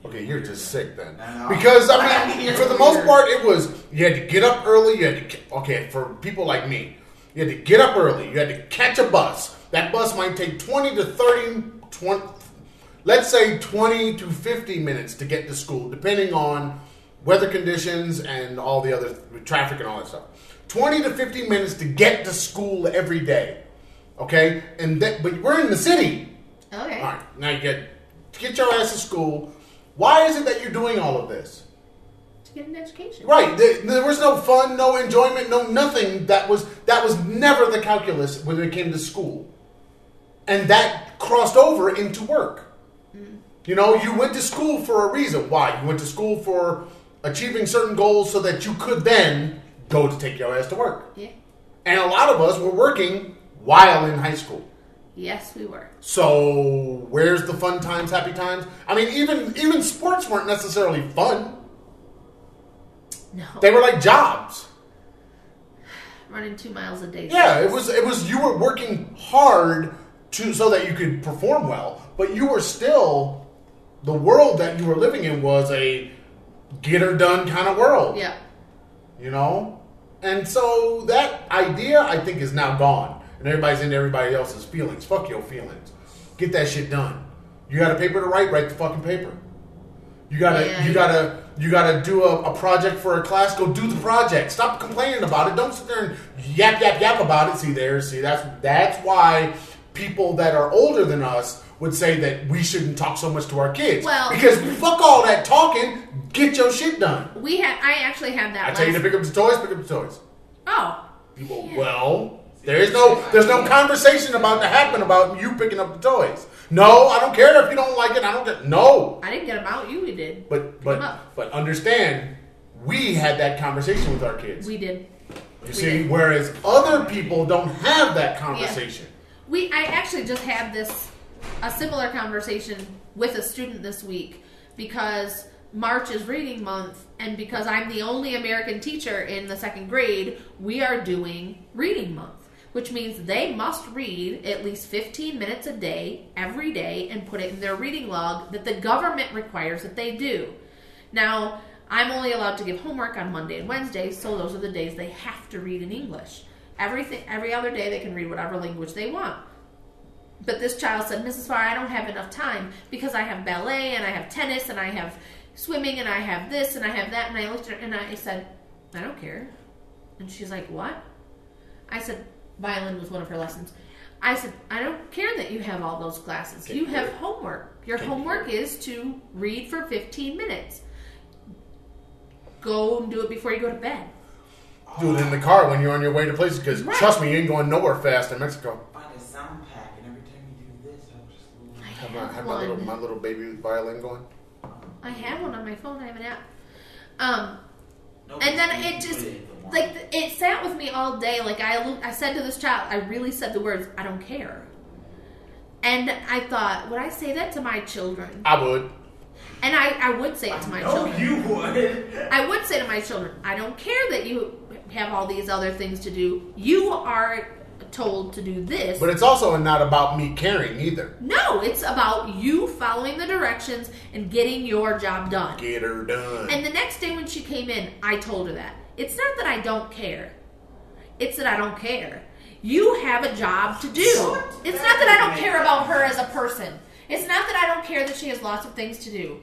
Okay, you're just sick then. Because, I mean, for the most part, it was, you had to get up early. Okay, for people like me, you had to get up early. You had to catch a bus. That bus might take 20 to 50 minutes to get to school, depending on weather conditions and all the other traffic and all that stuff. 20 to 50 minutes to get to school every day. Okay? But we're in the city. Okay. All right. Now you get your ass to school. Why is it that you're doing all of this? To get an education. Right. There was no fun, no enjoyment, no nothing. That was never the calculus when it came to school. And that crossed over into work. You know, you went to school for a reason. Why? You went to school for achieving certain goals so that you could then go to take your ass to work. Yeah. And a lot of us were working while in high school. Yes, we were. So where's the fun times, happy times? I mean, even sports weren't necessarily fun. No. They were like jobs. Running 2 miles a day. Yeah, it was you were working hard so that you could perform well, but you were still... The world that you were living in was a get-her-done kind of world. Yeah. You know? And so that idea, I think, is now gone. And everybody's into everybody else's feelings. Fuck your feelings. Get that shit done. You got a paper to write? Write the fucking paper. You gotta do a project for a class? Go do the project. Stop complaining about it. Don't sit there and yap about it. That's why people that are older than us would say that we shouldn't talk so much to our kids. Well, because fuck all that talking. Get your shit done. I actually had that. I tell you to pick up the toys. Pick up the toys. Oh. Yeah. Well, there's no conversation about to happen about you picking up the toys. No, I don't care if you don't like it. No. I didn't get them out. You did. But understand, we had that conversation with our kids. We did. You see, whereas other people don't have that conversation. Yeah. I actually just had this. A similar conversation with a student this week because March is reading month, and because I'm the only American teacher in the second grade, we are doing reading month, which means they must read at least 15 minutes a day, every day, and put it in their reading log that the government requires that they do. Now, I'm only allowed to give homework on Monday and Wednesday, so those are the days they have to read in English. Every other day they can read whatever language they want. But this child said, Mrs. Farr, I don't have enough time because I have ballet and I have tennis and I have swimming and I have this and I have that. And I looked at her and I said, I don't care. And she's like, what? I said, violin was one of her lessons. I said, I don't care that you have all those classes. You have homework. Your homework is to read for 15 minutes. Go and do it before you go to bed. Do it in the car when you're on your way to places because trust me, you ain't going nowhere fast in Mexico. I have my little baby violin going. I have one on my phone. I have an app. And then it just, like, it sat with me all day. Like, I said to this child, I really said the words, I don't care. And I thought, would I say that to my children? I would. And I would say it to my children. You would. I would say to my children, I don't care that you have all these other things to do. You are told to do this. But it's also not about me caring either. No, it's about you following the directions and getting your job done. Get her done. And the next day when she came in, I told her that. It's not that I don't care. It's that I don't care. You have a job to do. It's not that I don't care about her as a person. It's not that I don't care that she has lots of things to do.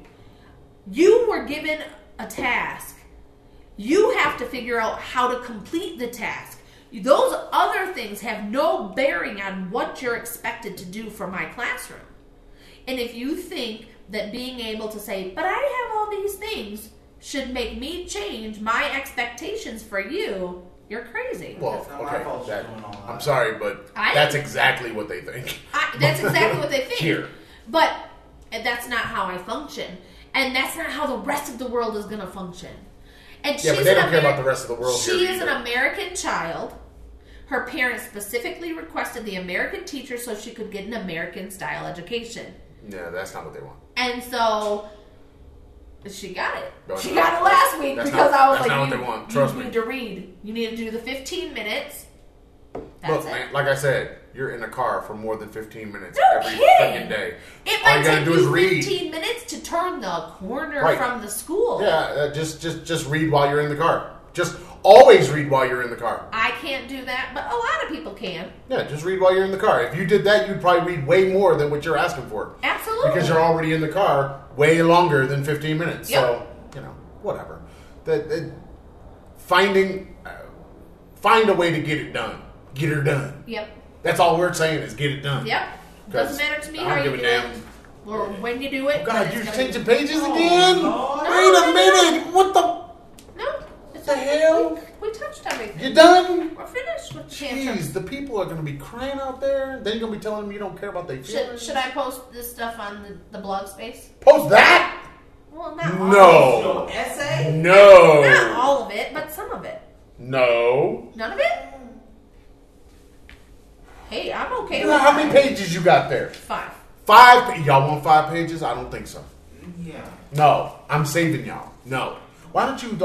You were given a task. You have to figure out how to complete the task. Those other things have no bearing on what you're expected to do for my classroom. And if you think that being able to say, but I have all these things, should make me change my expectations for you, you're crazy. Well, okay, I'm sorry, but that's exactly what they think. That's exactly what they think. Here. But that's not how I function. And that's not how the rest of the world is going to function. And yeah, but they don't care about the rest of the world. She is an American child. Her parents specifically requested the American teacher so she could get an American-style education. Yeah, that's not what they want. And so she got it. She got it last week because I was like, "That's not what they want." Trust me. You need to read. You need to do the 15 minutes. Look, man, like I said, you're in a car for more than 15 minutes every fucking day. It might take you 15 minutes to turn the corner from the school. Yeah, just read while you're in the car. Just always read while you're in the car. I can't do that, but a lot of people can. Yeah, just read while you're in the car. If you did that, you'd probably read way more than what you're asking for. Absolutely. Because you're already in the car way longer than 15 minutes. Yep. So, you know, whatever. Find a way to get it done. Get her done. Yep. That's all we're saying is get it done. Yep. Doesn't matter to me how you do it or when you do it. Oh God, you're changing pages again? Wait a minute. What the? No. What the hell? We touched everything. You done? We're finished with tantrum. Jeez, the people are going to be crying out there. Then you're going to be telling them you don't care about their feelings. Should I post this stuff on the blog space? Post that? Well, not all of it. No. Essay? No. Not all of it, but some of it. No. None of it? Hey, I'm okay with how many pages you got there? 5. 5? Y'all want 5 pages? I don't think so. Yeah. No. I'm saving y'all. No. Why don't you,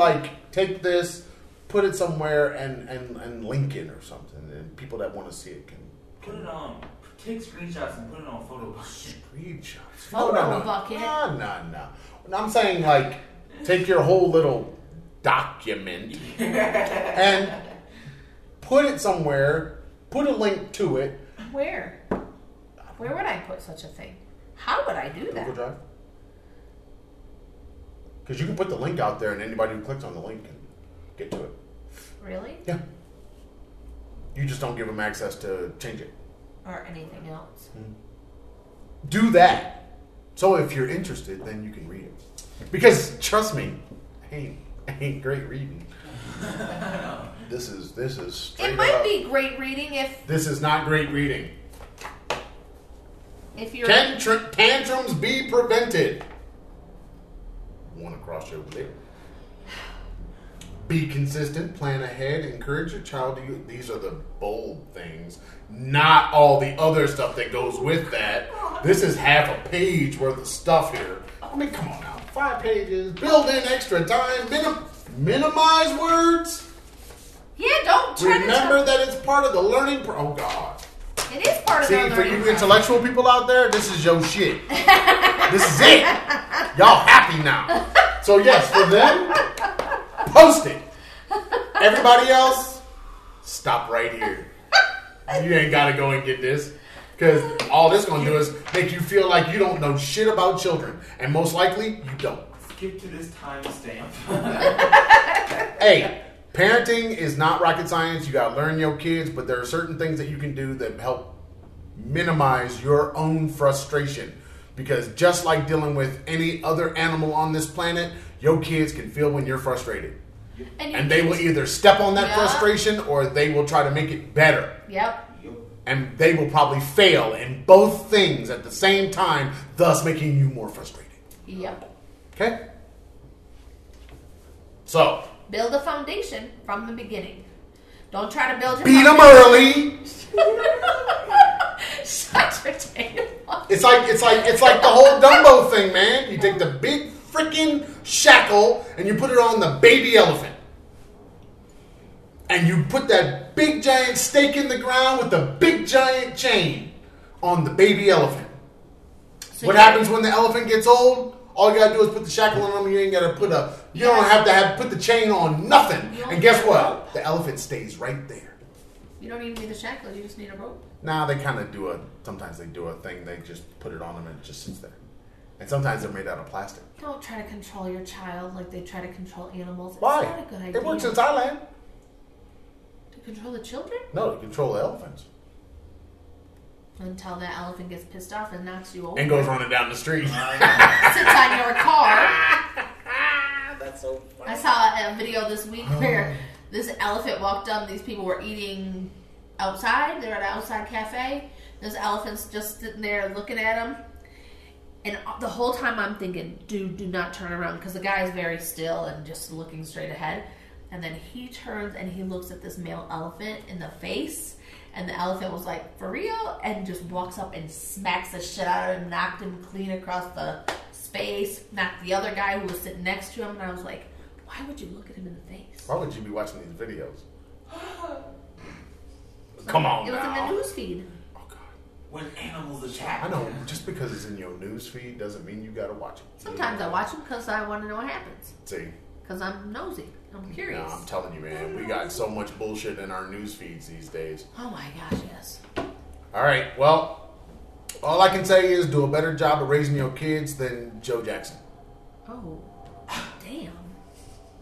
take this, put it somewhere, and link it or something, and people that want to see it can... Put it on. Take screenshots and put it on Photo Bucket. Screenshots? Photo Bucket? No. I'm saying, take your whole little document and put it somewhere... Put a link to it. Where? Where would I put such a thing? How would I do that? Google Drive. Because you can put the link out there and anybody who clicks on the link can get to it. Really? Yeah. You just don't give them access to change it. Or anything else. Mm-hmm. Do that. So if you're interested, then you can read it. Because, trust me, I ain't great reading. This is straight up. It might be great reading if... This is not great reading. If you're... Can tantrums be prevented? One across over there. Be consistent, plan ahead, encourage your child to use... These are the bold things. Not all the other stuff that goes with that. This is half a page worth of stuff here. I mean, come on now. 5 pages, build in extra time, minimize words... Yeah, don't try to... Remember that it's part of the learning... Oh, God. It is part of the learning... See, for you intellectual people out there, this is your shit. This is it. Y'all happy now. So, yes, for them, post it. Everybody else, stop right here. You ain't got to go and get this. Because all this going to do is make you feel like you don't know shit about children. And most likely, you don't. Skip to this timestamp. Hey... Parenting is not rocket science. You got to learn your kids, but there are certain things that you can do that help minimize your own frustration. Because just like dealing with any other animal on this planet, your kids can feel when you're frustrated. And they will either step on that frustration or they will try to make it better. Yep. And they will probably fail in both things at the same time, thus making you more frustrated. Yep. Okay? So... Build a foundation from the beginning. Don't try to build your Beat foundation. Them early. Shut your table. It's like the whole Dumbo thing, man. You take the big freaking shackle and you put it on the baby elephant. and you put that big giant stake in the ground with the big giant chain on the baby elephant. So what happens when the elephant gets old? All you gotta do is put the shackle on them. You ain't gotta put a. You don't have to put the chain on nothing. And guess what? The elephant stays right there. You don't even need the shackle. You just need a rope. Nah, they kind of do a. Sometimes they do a thing. They just put it on them and it just sits there. And sometimes they're made out of plastic. Don't try to control your child like they try to control animals. Why? It's not a good idea. It works in Thailand. To control the children? No, to control the elephants. Until that elephant gets pissed off and knocks you over. And goes running down the street. Sits on your car. That's so funny. I saw a video this week where this elephant walked up. These people were eating outside. They were at an outside cafe. This elephant's just sitting there looking at them. And the whole time I'm thinking, dude, do not turn around. Because the guy is very still and just looking straight ahead. And then he turns and he looks at this male elephant in the face. And the elephant was like, for real? And just walks up and smacks the shit out of him, knocked him clean across the space, knocked the other guy who was sitting next to him. And I was like, why would you look at him in the face? Why would you be watching these videos? Come on now. It was in the newsfeed. Oh, God. When animals attack. I know. Just because it's in your newsfeed doesn't mean you got to watch it. Sometimes I watch them because I want to know what happens. See? Because I'm nosy. I'm curious. No, I'm telling you, man. We got so much bullshit in our news feeds these days. Oh, my gosh, yes. All right. Well, all I can say is do a better job of raising your kids than Joe Jackson. Oh, damn.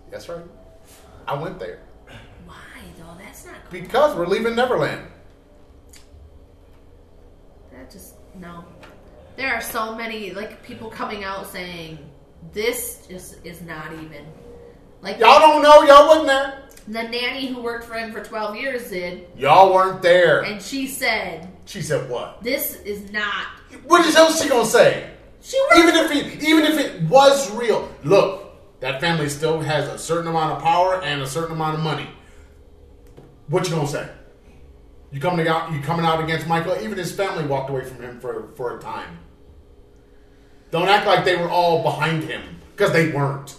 That's right. I went there. Why, though? That's not cool. Because we're leaving Neverland. That just, no. There are so many, like, people coming out saying, this just is not even... Like y'all don't know. Y'all wasn't there. The nanny who worked for him for 12 years did. Y'all weren't there. And she said... She said what? This is not... What else she gonna say? She was... Even if it was real. Look, that family still has a certain amount of power and a certain amount of money. What you gonna say? You coming out against Michael? Even his family walked away from him for a time. Don't act like they were all behind him. Because they weren't.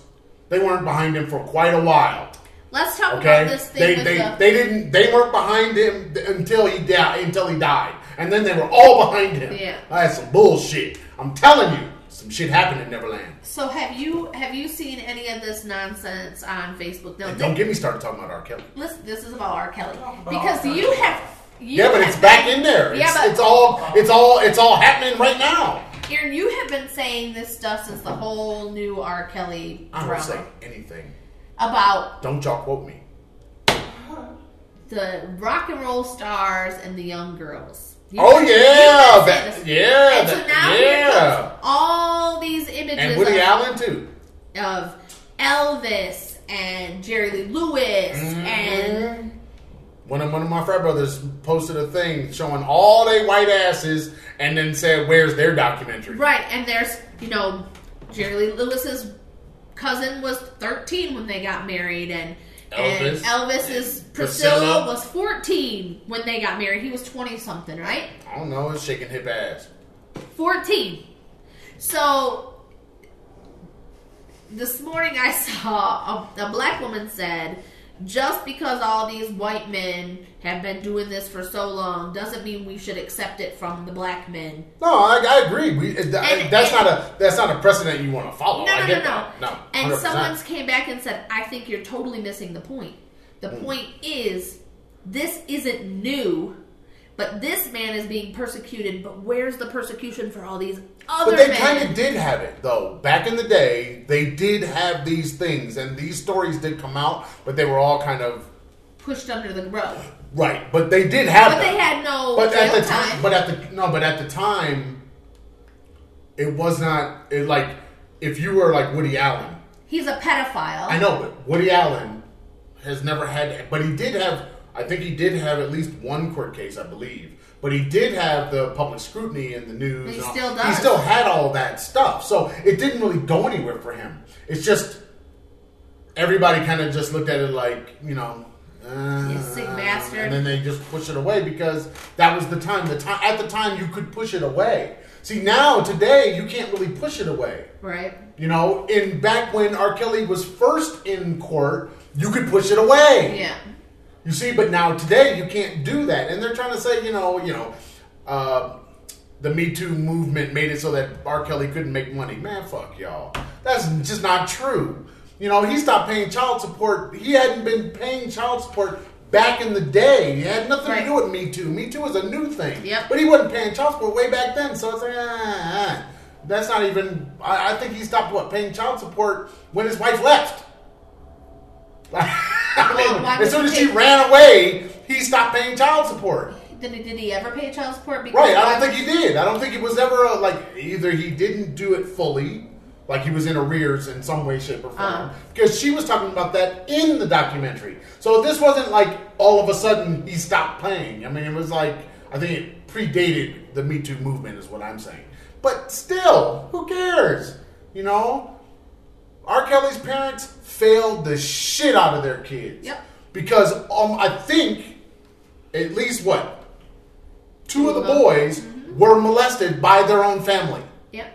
They weren't behind him for quite a while. Let's talk about this thing. They weren't behind him until he died. And then they were all behind him. Yeah. That's some bullshit. I'm telling you, some shit happened in Neverland. So have you seen any of this nonsense on Facebook? Don't get me started talking about R. Kelly. Listen, this is about R. Kelly. Because you have but it's back in there. Yeah, it's all happening right now. Aaron, you have been saying this stuff since the whole new R. Kelly drama. I don't say anything. About... Don't y'all quote me. The rock and roll stars and the young girls. So now all these images... And Woody Allen, too. Of Elvis and Jerry Lee Lewis and... One of my frat brothers posted a thing showing all they white asses and then said, where's their documentary? Right, and there's, Jerry Lee Lewis's cousin was 13 when they got married, and Elvis's Priscilla was 14 when they got married. He was 20-something, right? I don't know. It's shaking hip ass. 14. So, this morning I saw a black woman said... Just because all these white men have been doing this for so long doesn't mean we should accept it from the black men. No, I agree. That's not a precedent you want to follow. No. And someone came back and said, I think you're totally missing the point. The point is, this isn't new, but this man is being persecuted, but where's the persecution for all these other men? But they kind of did have it, though. Back in the day, they did have these things, and these stories did come out, but they were all kind of... pushed under the rug. Right, but they did have them. But they had no jail time. But at the time, it was not... if you were like Woody Allen... He's a pedophile. I know, but Woody Allen has never had... But he did have... I think he did have at least one court case, I believe. But he did have the public scrutiny in the news. But he still does. He still had all that stuff. So it didn't really go anywhere for him. It's just everybody kind of just looked at it like, you sick bastard. And then they just push it away because that was the time. At the time, you could push it away. See, now, today, you can't really push it away. Right. Back when R. Kelly was first in court, you could push it away. Yeah. You see, but now today you can't do that. And they're trying to say, the Me Too movement made it so that R. Kelly couldn't make money. Man, fuck y'all. That's just not true. You know, he stopped paying child support. He hadn't been paying child support back in the day. It had nothing to do with Me Too. Me Too is a new thing. Yep. But he wasn't paying child support way back then. So it's like, that's not even... I think he stopped, paying child support when his wife left. As soon as she ran away, he stopped paying child support. Did he ever pay child support? I don't think he did. I don't think it was ever either he didn't do it fully, like he was in arrears in some way, shape, or form. Because she was talking about that in the documentary. So this wasn't like all of a sudden he stopped paying. I mean, it was like, I think it predated the Me Too movement is what I'm saying. But still, who cares? You know? R. Kelly's parents failed the shit out of their kids. Yep. Because I think at least two of the boys were molested by their own family. Yep.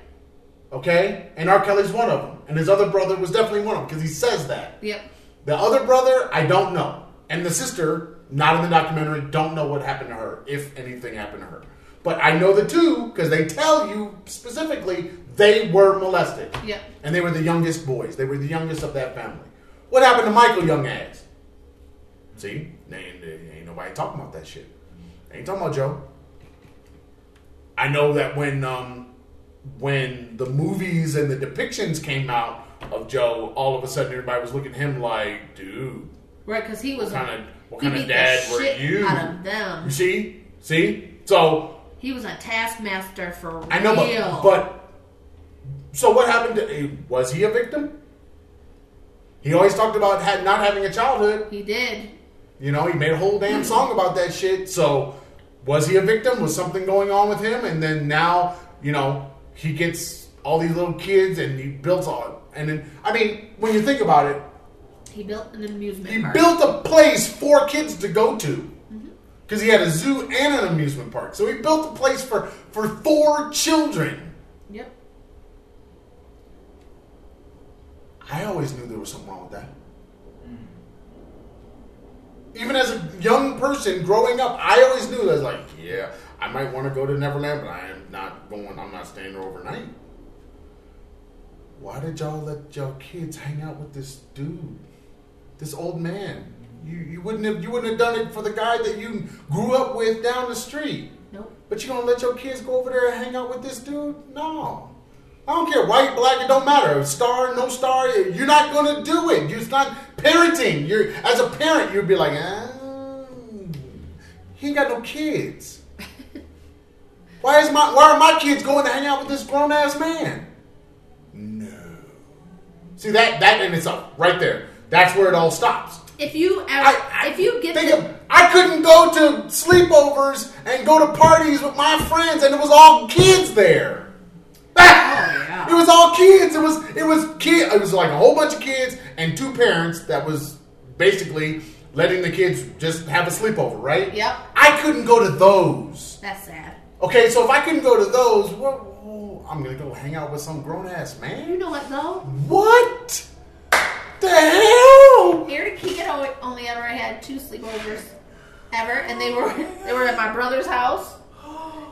Okay? And R. Kelly's one of them. And his other brother was definitely one of them because he says that. Yep. The other brother, I don't know. And the sister, not in the documentary, don't know what happened to her, if anything happened to her. But I know the two because they tell you specifically they were molested. Yeah. And they were the youngest boys. They were the youngest of that family. What happened to Michael Youngass? See? Ain't nobody talking about that shit. Ain't talking about Joe. I know that when the movies and the depictions came out of Joe, all of a sudden everybody was looking at him like, dude. Right, because he was... What kind of dad were you? Out of them. You see? See? So... He was a taskmaster for real. I know, but so what happened to... Was he a victim? He always talked about not having a childhood. He did. You know, he made a whole damn song about that shit. So was he a victim? Was something going on with him? And then now, he gets all these little kids and he builds on... And then, when you think about it... He built an amusement park. He built a place for kids to go to. Because he had a zoo and an amusement park. So he built a place for four children. Yep. I always knew there was something wrong with that. Even as a young person growing up, I always knew that. I might want to go to Neverland, but I am not going. I'm not staying there overnight. Why did y'all let y'all kids hang out with this dude? This old man. You wouldn't have done it for the guy that you grew up with down the street. Nope. But you gonna let your kids go over there and hang out with this dude? No. I don't care. White, black, it don't matter. Star, no star, you're not gonna do it. It's not parenting. As a parent, you'd be like, he ain't got no kids. Why are my kids going to hang out with this grown ass man? No. See that in itself, right there. That's where it all stops. I couldn't go to sleepovers and go to parties with my friends, and it was all kids there. Yeah. It was all kids. It was like a whole bunch of kids and two parents that was basically letting the kids just have a sleepover, right? Yep. I couldn't go to those. That's sad. Okay, so if I couldn't go to those, I'm gonna go hang out with some grown ass man. You know what though? What? The hell? Eric Keegan only ever had two sleepovers ever, and they were at my brother's house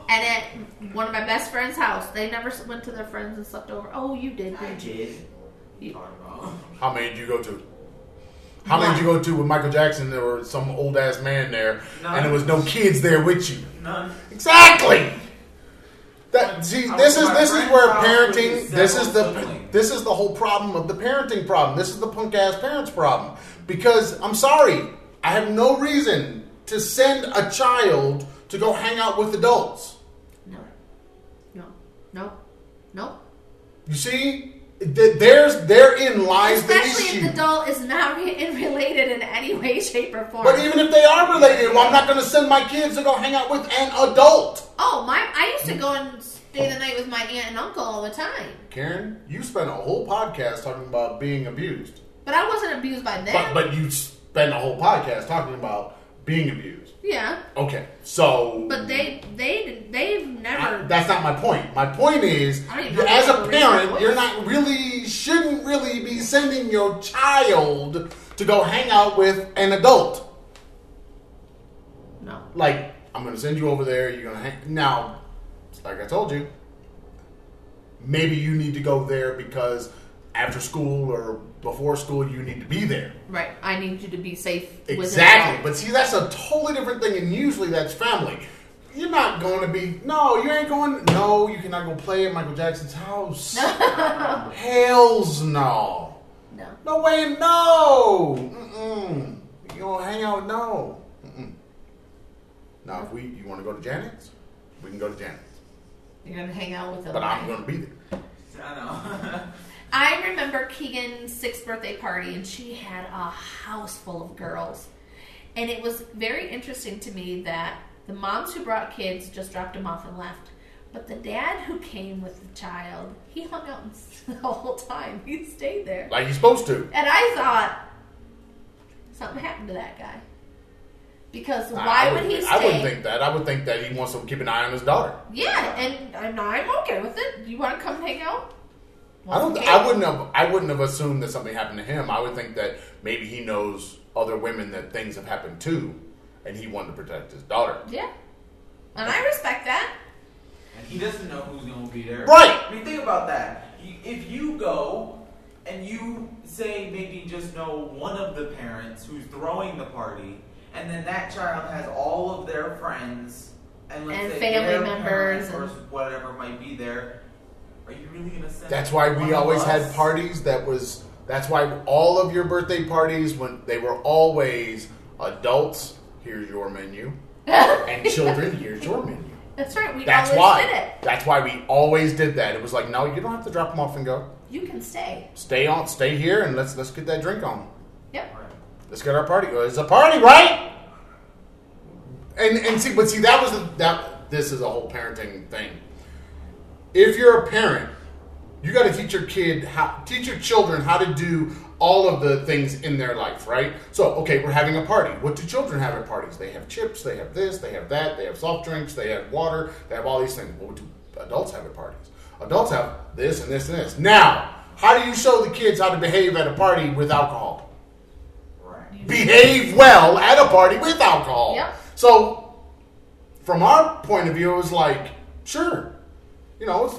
and at one of my best friend's house. They never went to their friends and slept over. Oh, you did, didn't you? You are wrong. How many did you go to? How many did you go to with Michael Jackson? There were some old ass man there, none. And there was no kids there with you. None. Exactly. This is where parenting. This is the whole problem of the parenting problem. This is the punk ass parents problem. Because I'm sorry, I have no reason to send a child to go hang out with adults. No. You see, therein lies the issue. Especially if the adult is not related in any way, shape, or form. But even if they are related, well, I'm not going to send my kids to go hang out with an adult. Oh, I used to go and stay the night with my aunt and uncle all the time. Karen, you spent a whole podcast talking about being abused. But I wasn't abused by them. But you spent a whole podcast talking about being abused. Yeah. Okay, so... But they've never... That's not my point. My point is, as a parent, shouldn't really be sending your child to go hang out with an adult. Like, I'm going to send you over there. You're going to hang. Now, like I told you, maybe you need to go there because after school or before school, you need to be there. Right. I need you to be safe. Exactly. But see, that's a totally different thing. And usually that's family. You're not going to be, no, you ain't going, no, you cannot go play at Michael Jackson's house. Hells no. No. No way, no. Mm-mm. You going to hang out, no. Mm-mm. Now, if you want to go to Janet's, we can go to Janet's. You're going to hang out with them. But I'm going to be there. I know. I remember Keegan's 6th birthday party, and she had a house full of girls. And it was very interesting to me that the moms who brought kids just dropped them off and left. But the dad who came with the child, he hung out the whole time. He stayed there. Like he's supposed to. And I thought, something happened to that guy. Because why would he stay? I wouldn't think that. I would think that he wants to keep an eye on his daughter. Yeah, and I'm okay with it. You want to come hang out? I wouldn't have assumed that something happened to him. I would think that maybe he knows other women that things have happened to. And he wanted to protect his daughter. Yeah. And I respect that. And he doesn't know who's going to be there. Right. I mean, think about that. If you go and you say maybe just know one of the parents who's throwing the party, and then that child has all of their friends and, let's say family members or whatever might be there, are you really going to send That's why we always had parties that's why all of your birthday parties, when they were always adults, here's your menu. And children, here's your menu. That's right. We always did it. That's why we always did that. It was like, no, you don't have to drop them off and go. You can stay. Stay here, and let's get that drink on. Yep. Let's get our party. It's a party, right? And see, that was this is a whole parenting thing. If you're a parent, you got to teach your children how to do all of the things in their life, right? So, okay, we're having a party. What do children have at parties? They have chips, they have this, they have that, they have soft drinks, they have water, they have all these things. What do adults have at parties? Adults have this and this and this. Now, how do you show the kids how to behave at a party with alcohol? Right. Behave well at a party with alcohol. Yep. So, from our point of view, it was like, sure. You know, it's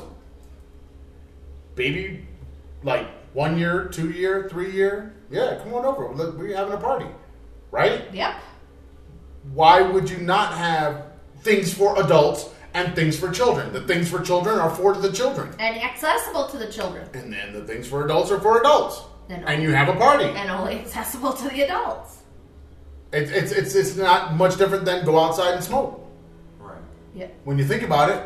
baby, like, 1 year, 2 year, 3 year. Yeah, come on over. We're having a party. Right? Yep. Why would you not have things for adults and things for children? The things for children are for the children. And accessible to the children. And then the things for adults are for adults. And you have a party. And only accessible to the adults. It's not much different than go outside and smoke. Right. Yep. When you think about it,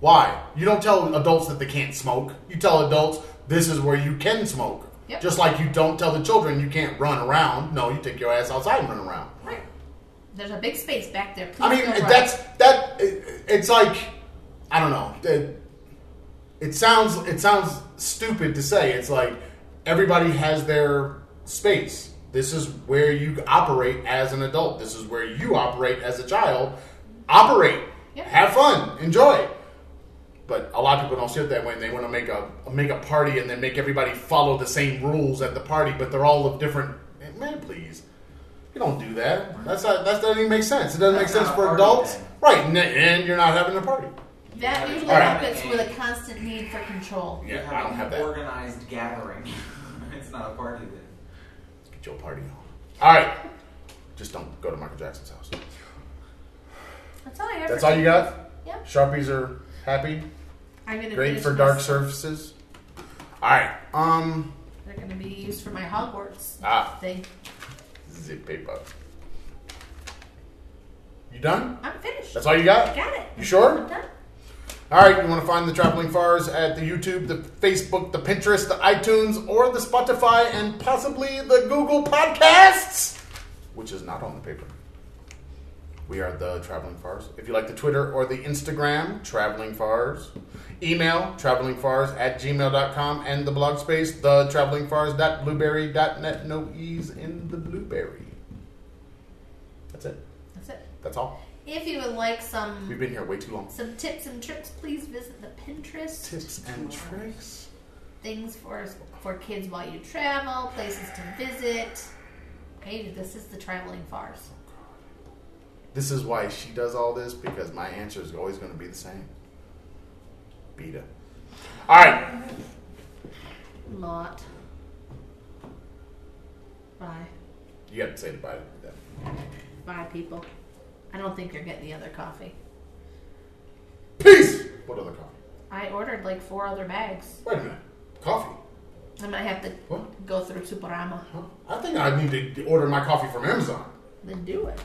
why? You don't tell adults that they can't smoke. You tell adults, this is where you can smoke. Yep. Just like you don't tell the children you can't run around. No, you take your ass outside and run around. Right. There's a big space back there. Please It's like, I don't know. It sounds stupid to say. It's like everybody has their space. This is where you operate as an adult. This is where you operate as a child. Operate. Yep. Have fun. Enjoy. But a lot of people don't see it that way, and they want to make a party and then make everybody follow the same rules at the party, but they're all of different. Man, please, you don't do that. That doesn't even make sense. It doesn't make sense for adults, right? And you're not having a party. That usually happens with a constant need for control. Yeah, I don't have that organized gathering. It's not a party then. Let's get your party on. All right, just don't go to Michael Jackson's house. That's all I have. That's all you got? Yeah. Sharpies are happy. Great for dark surfaces. All right. They're going to be used for my Hogwarts thing. Zip paper. You done? I'm finished. That's all you got? I got it. You sure? I'm done. All right. You want to find the Traveling Fars at the YouTube, the Facebook, the Pinterest, the iTunes, or the Spotify, and possibly the Google Podcasts, which is not on the paper. We are the Traveling Fars. If you like the Twitter or the Instagram, Traveling Fars. Email, travelingfars@gmail.com. And the blog space, thetravelingfars.blueberry.net. No E's in the blueberry. That's it. That's it. That's all. If you would like some... We've been here way too long. Some tips and tricks, please visit the Pinterest. Tips and tricks? Things for kids while you travel, places to visit. Okay, this is the Traveling Fars. This is why she does all this, because my answer is always going to be the same. Beta. All right. Lot. Bye. You have to say goodbye to them. Bye, people. I don't think you're getting the other coffee. Peace! What other coffee? I ordered like 4 other bags. Wait a minute. Coffee? I might have to go through Superama. Huh? I think I need to order my coffee from Amazon. Then do it.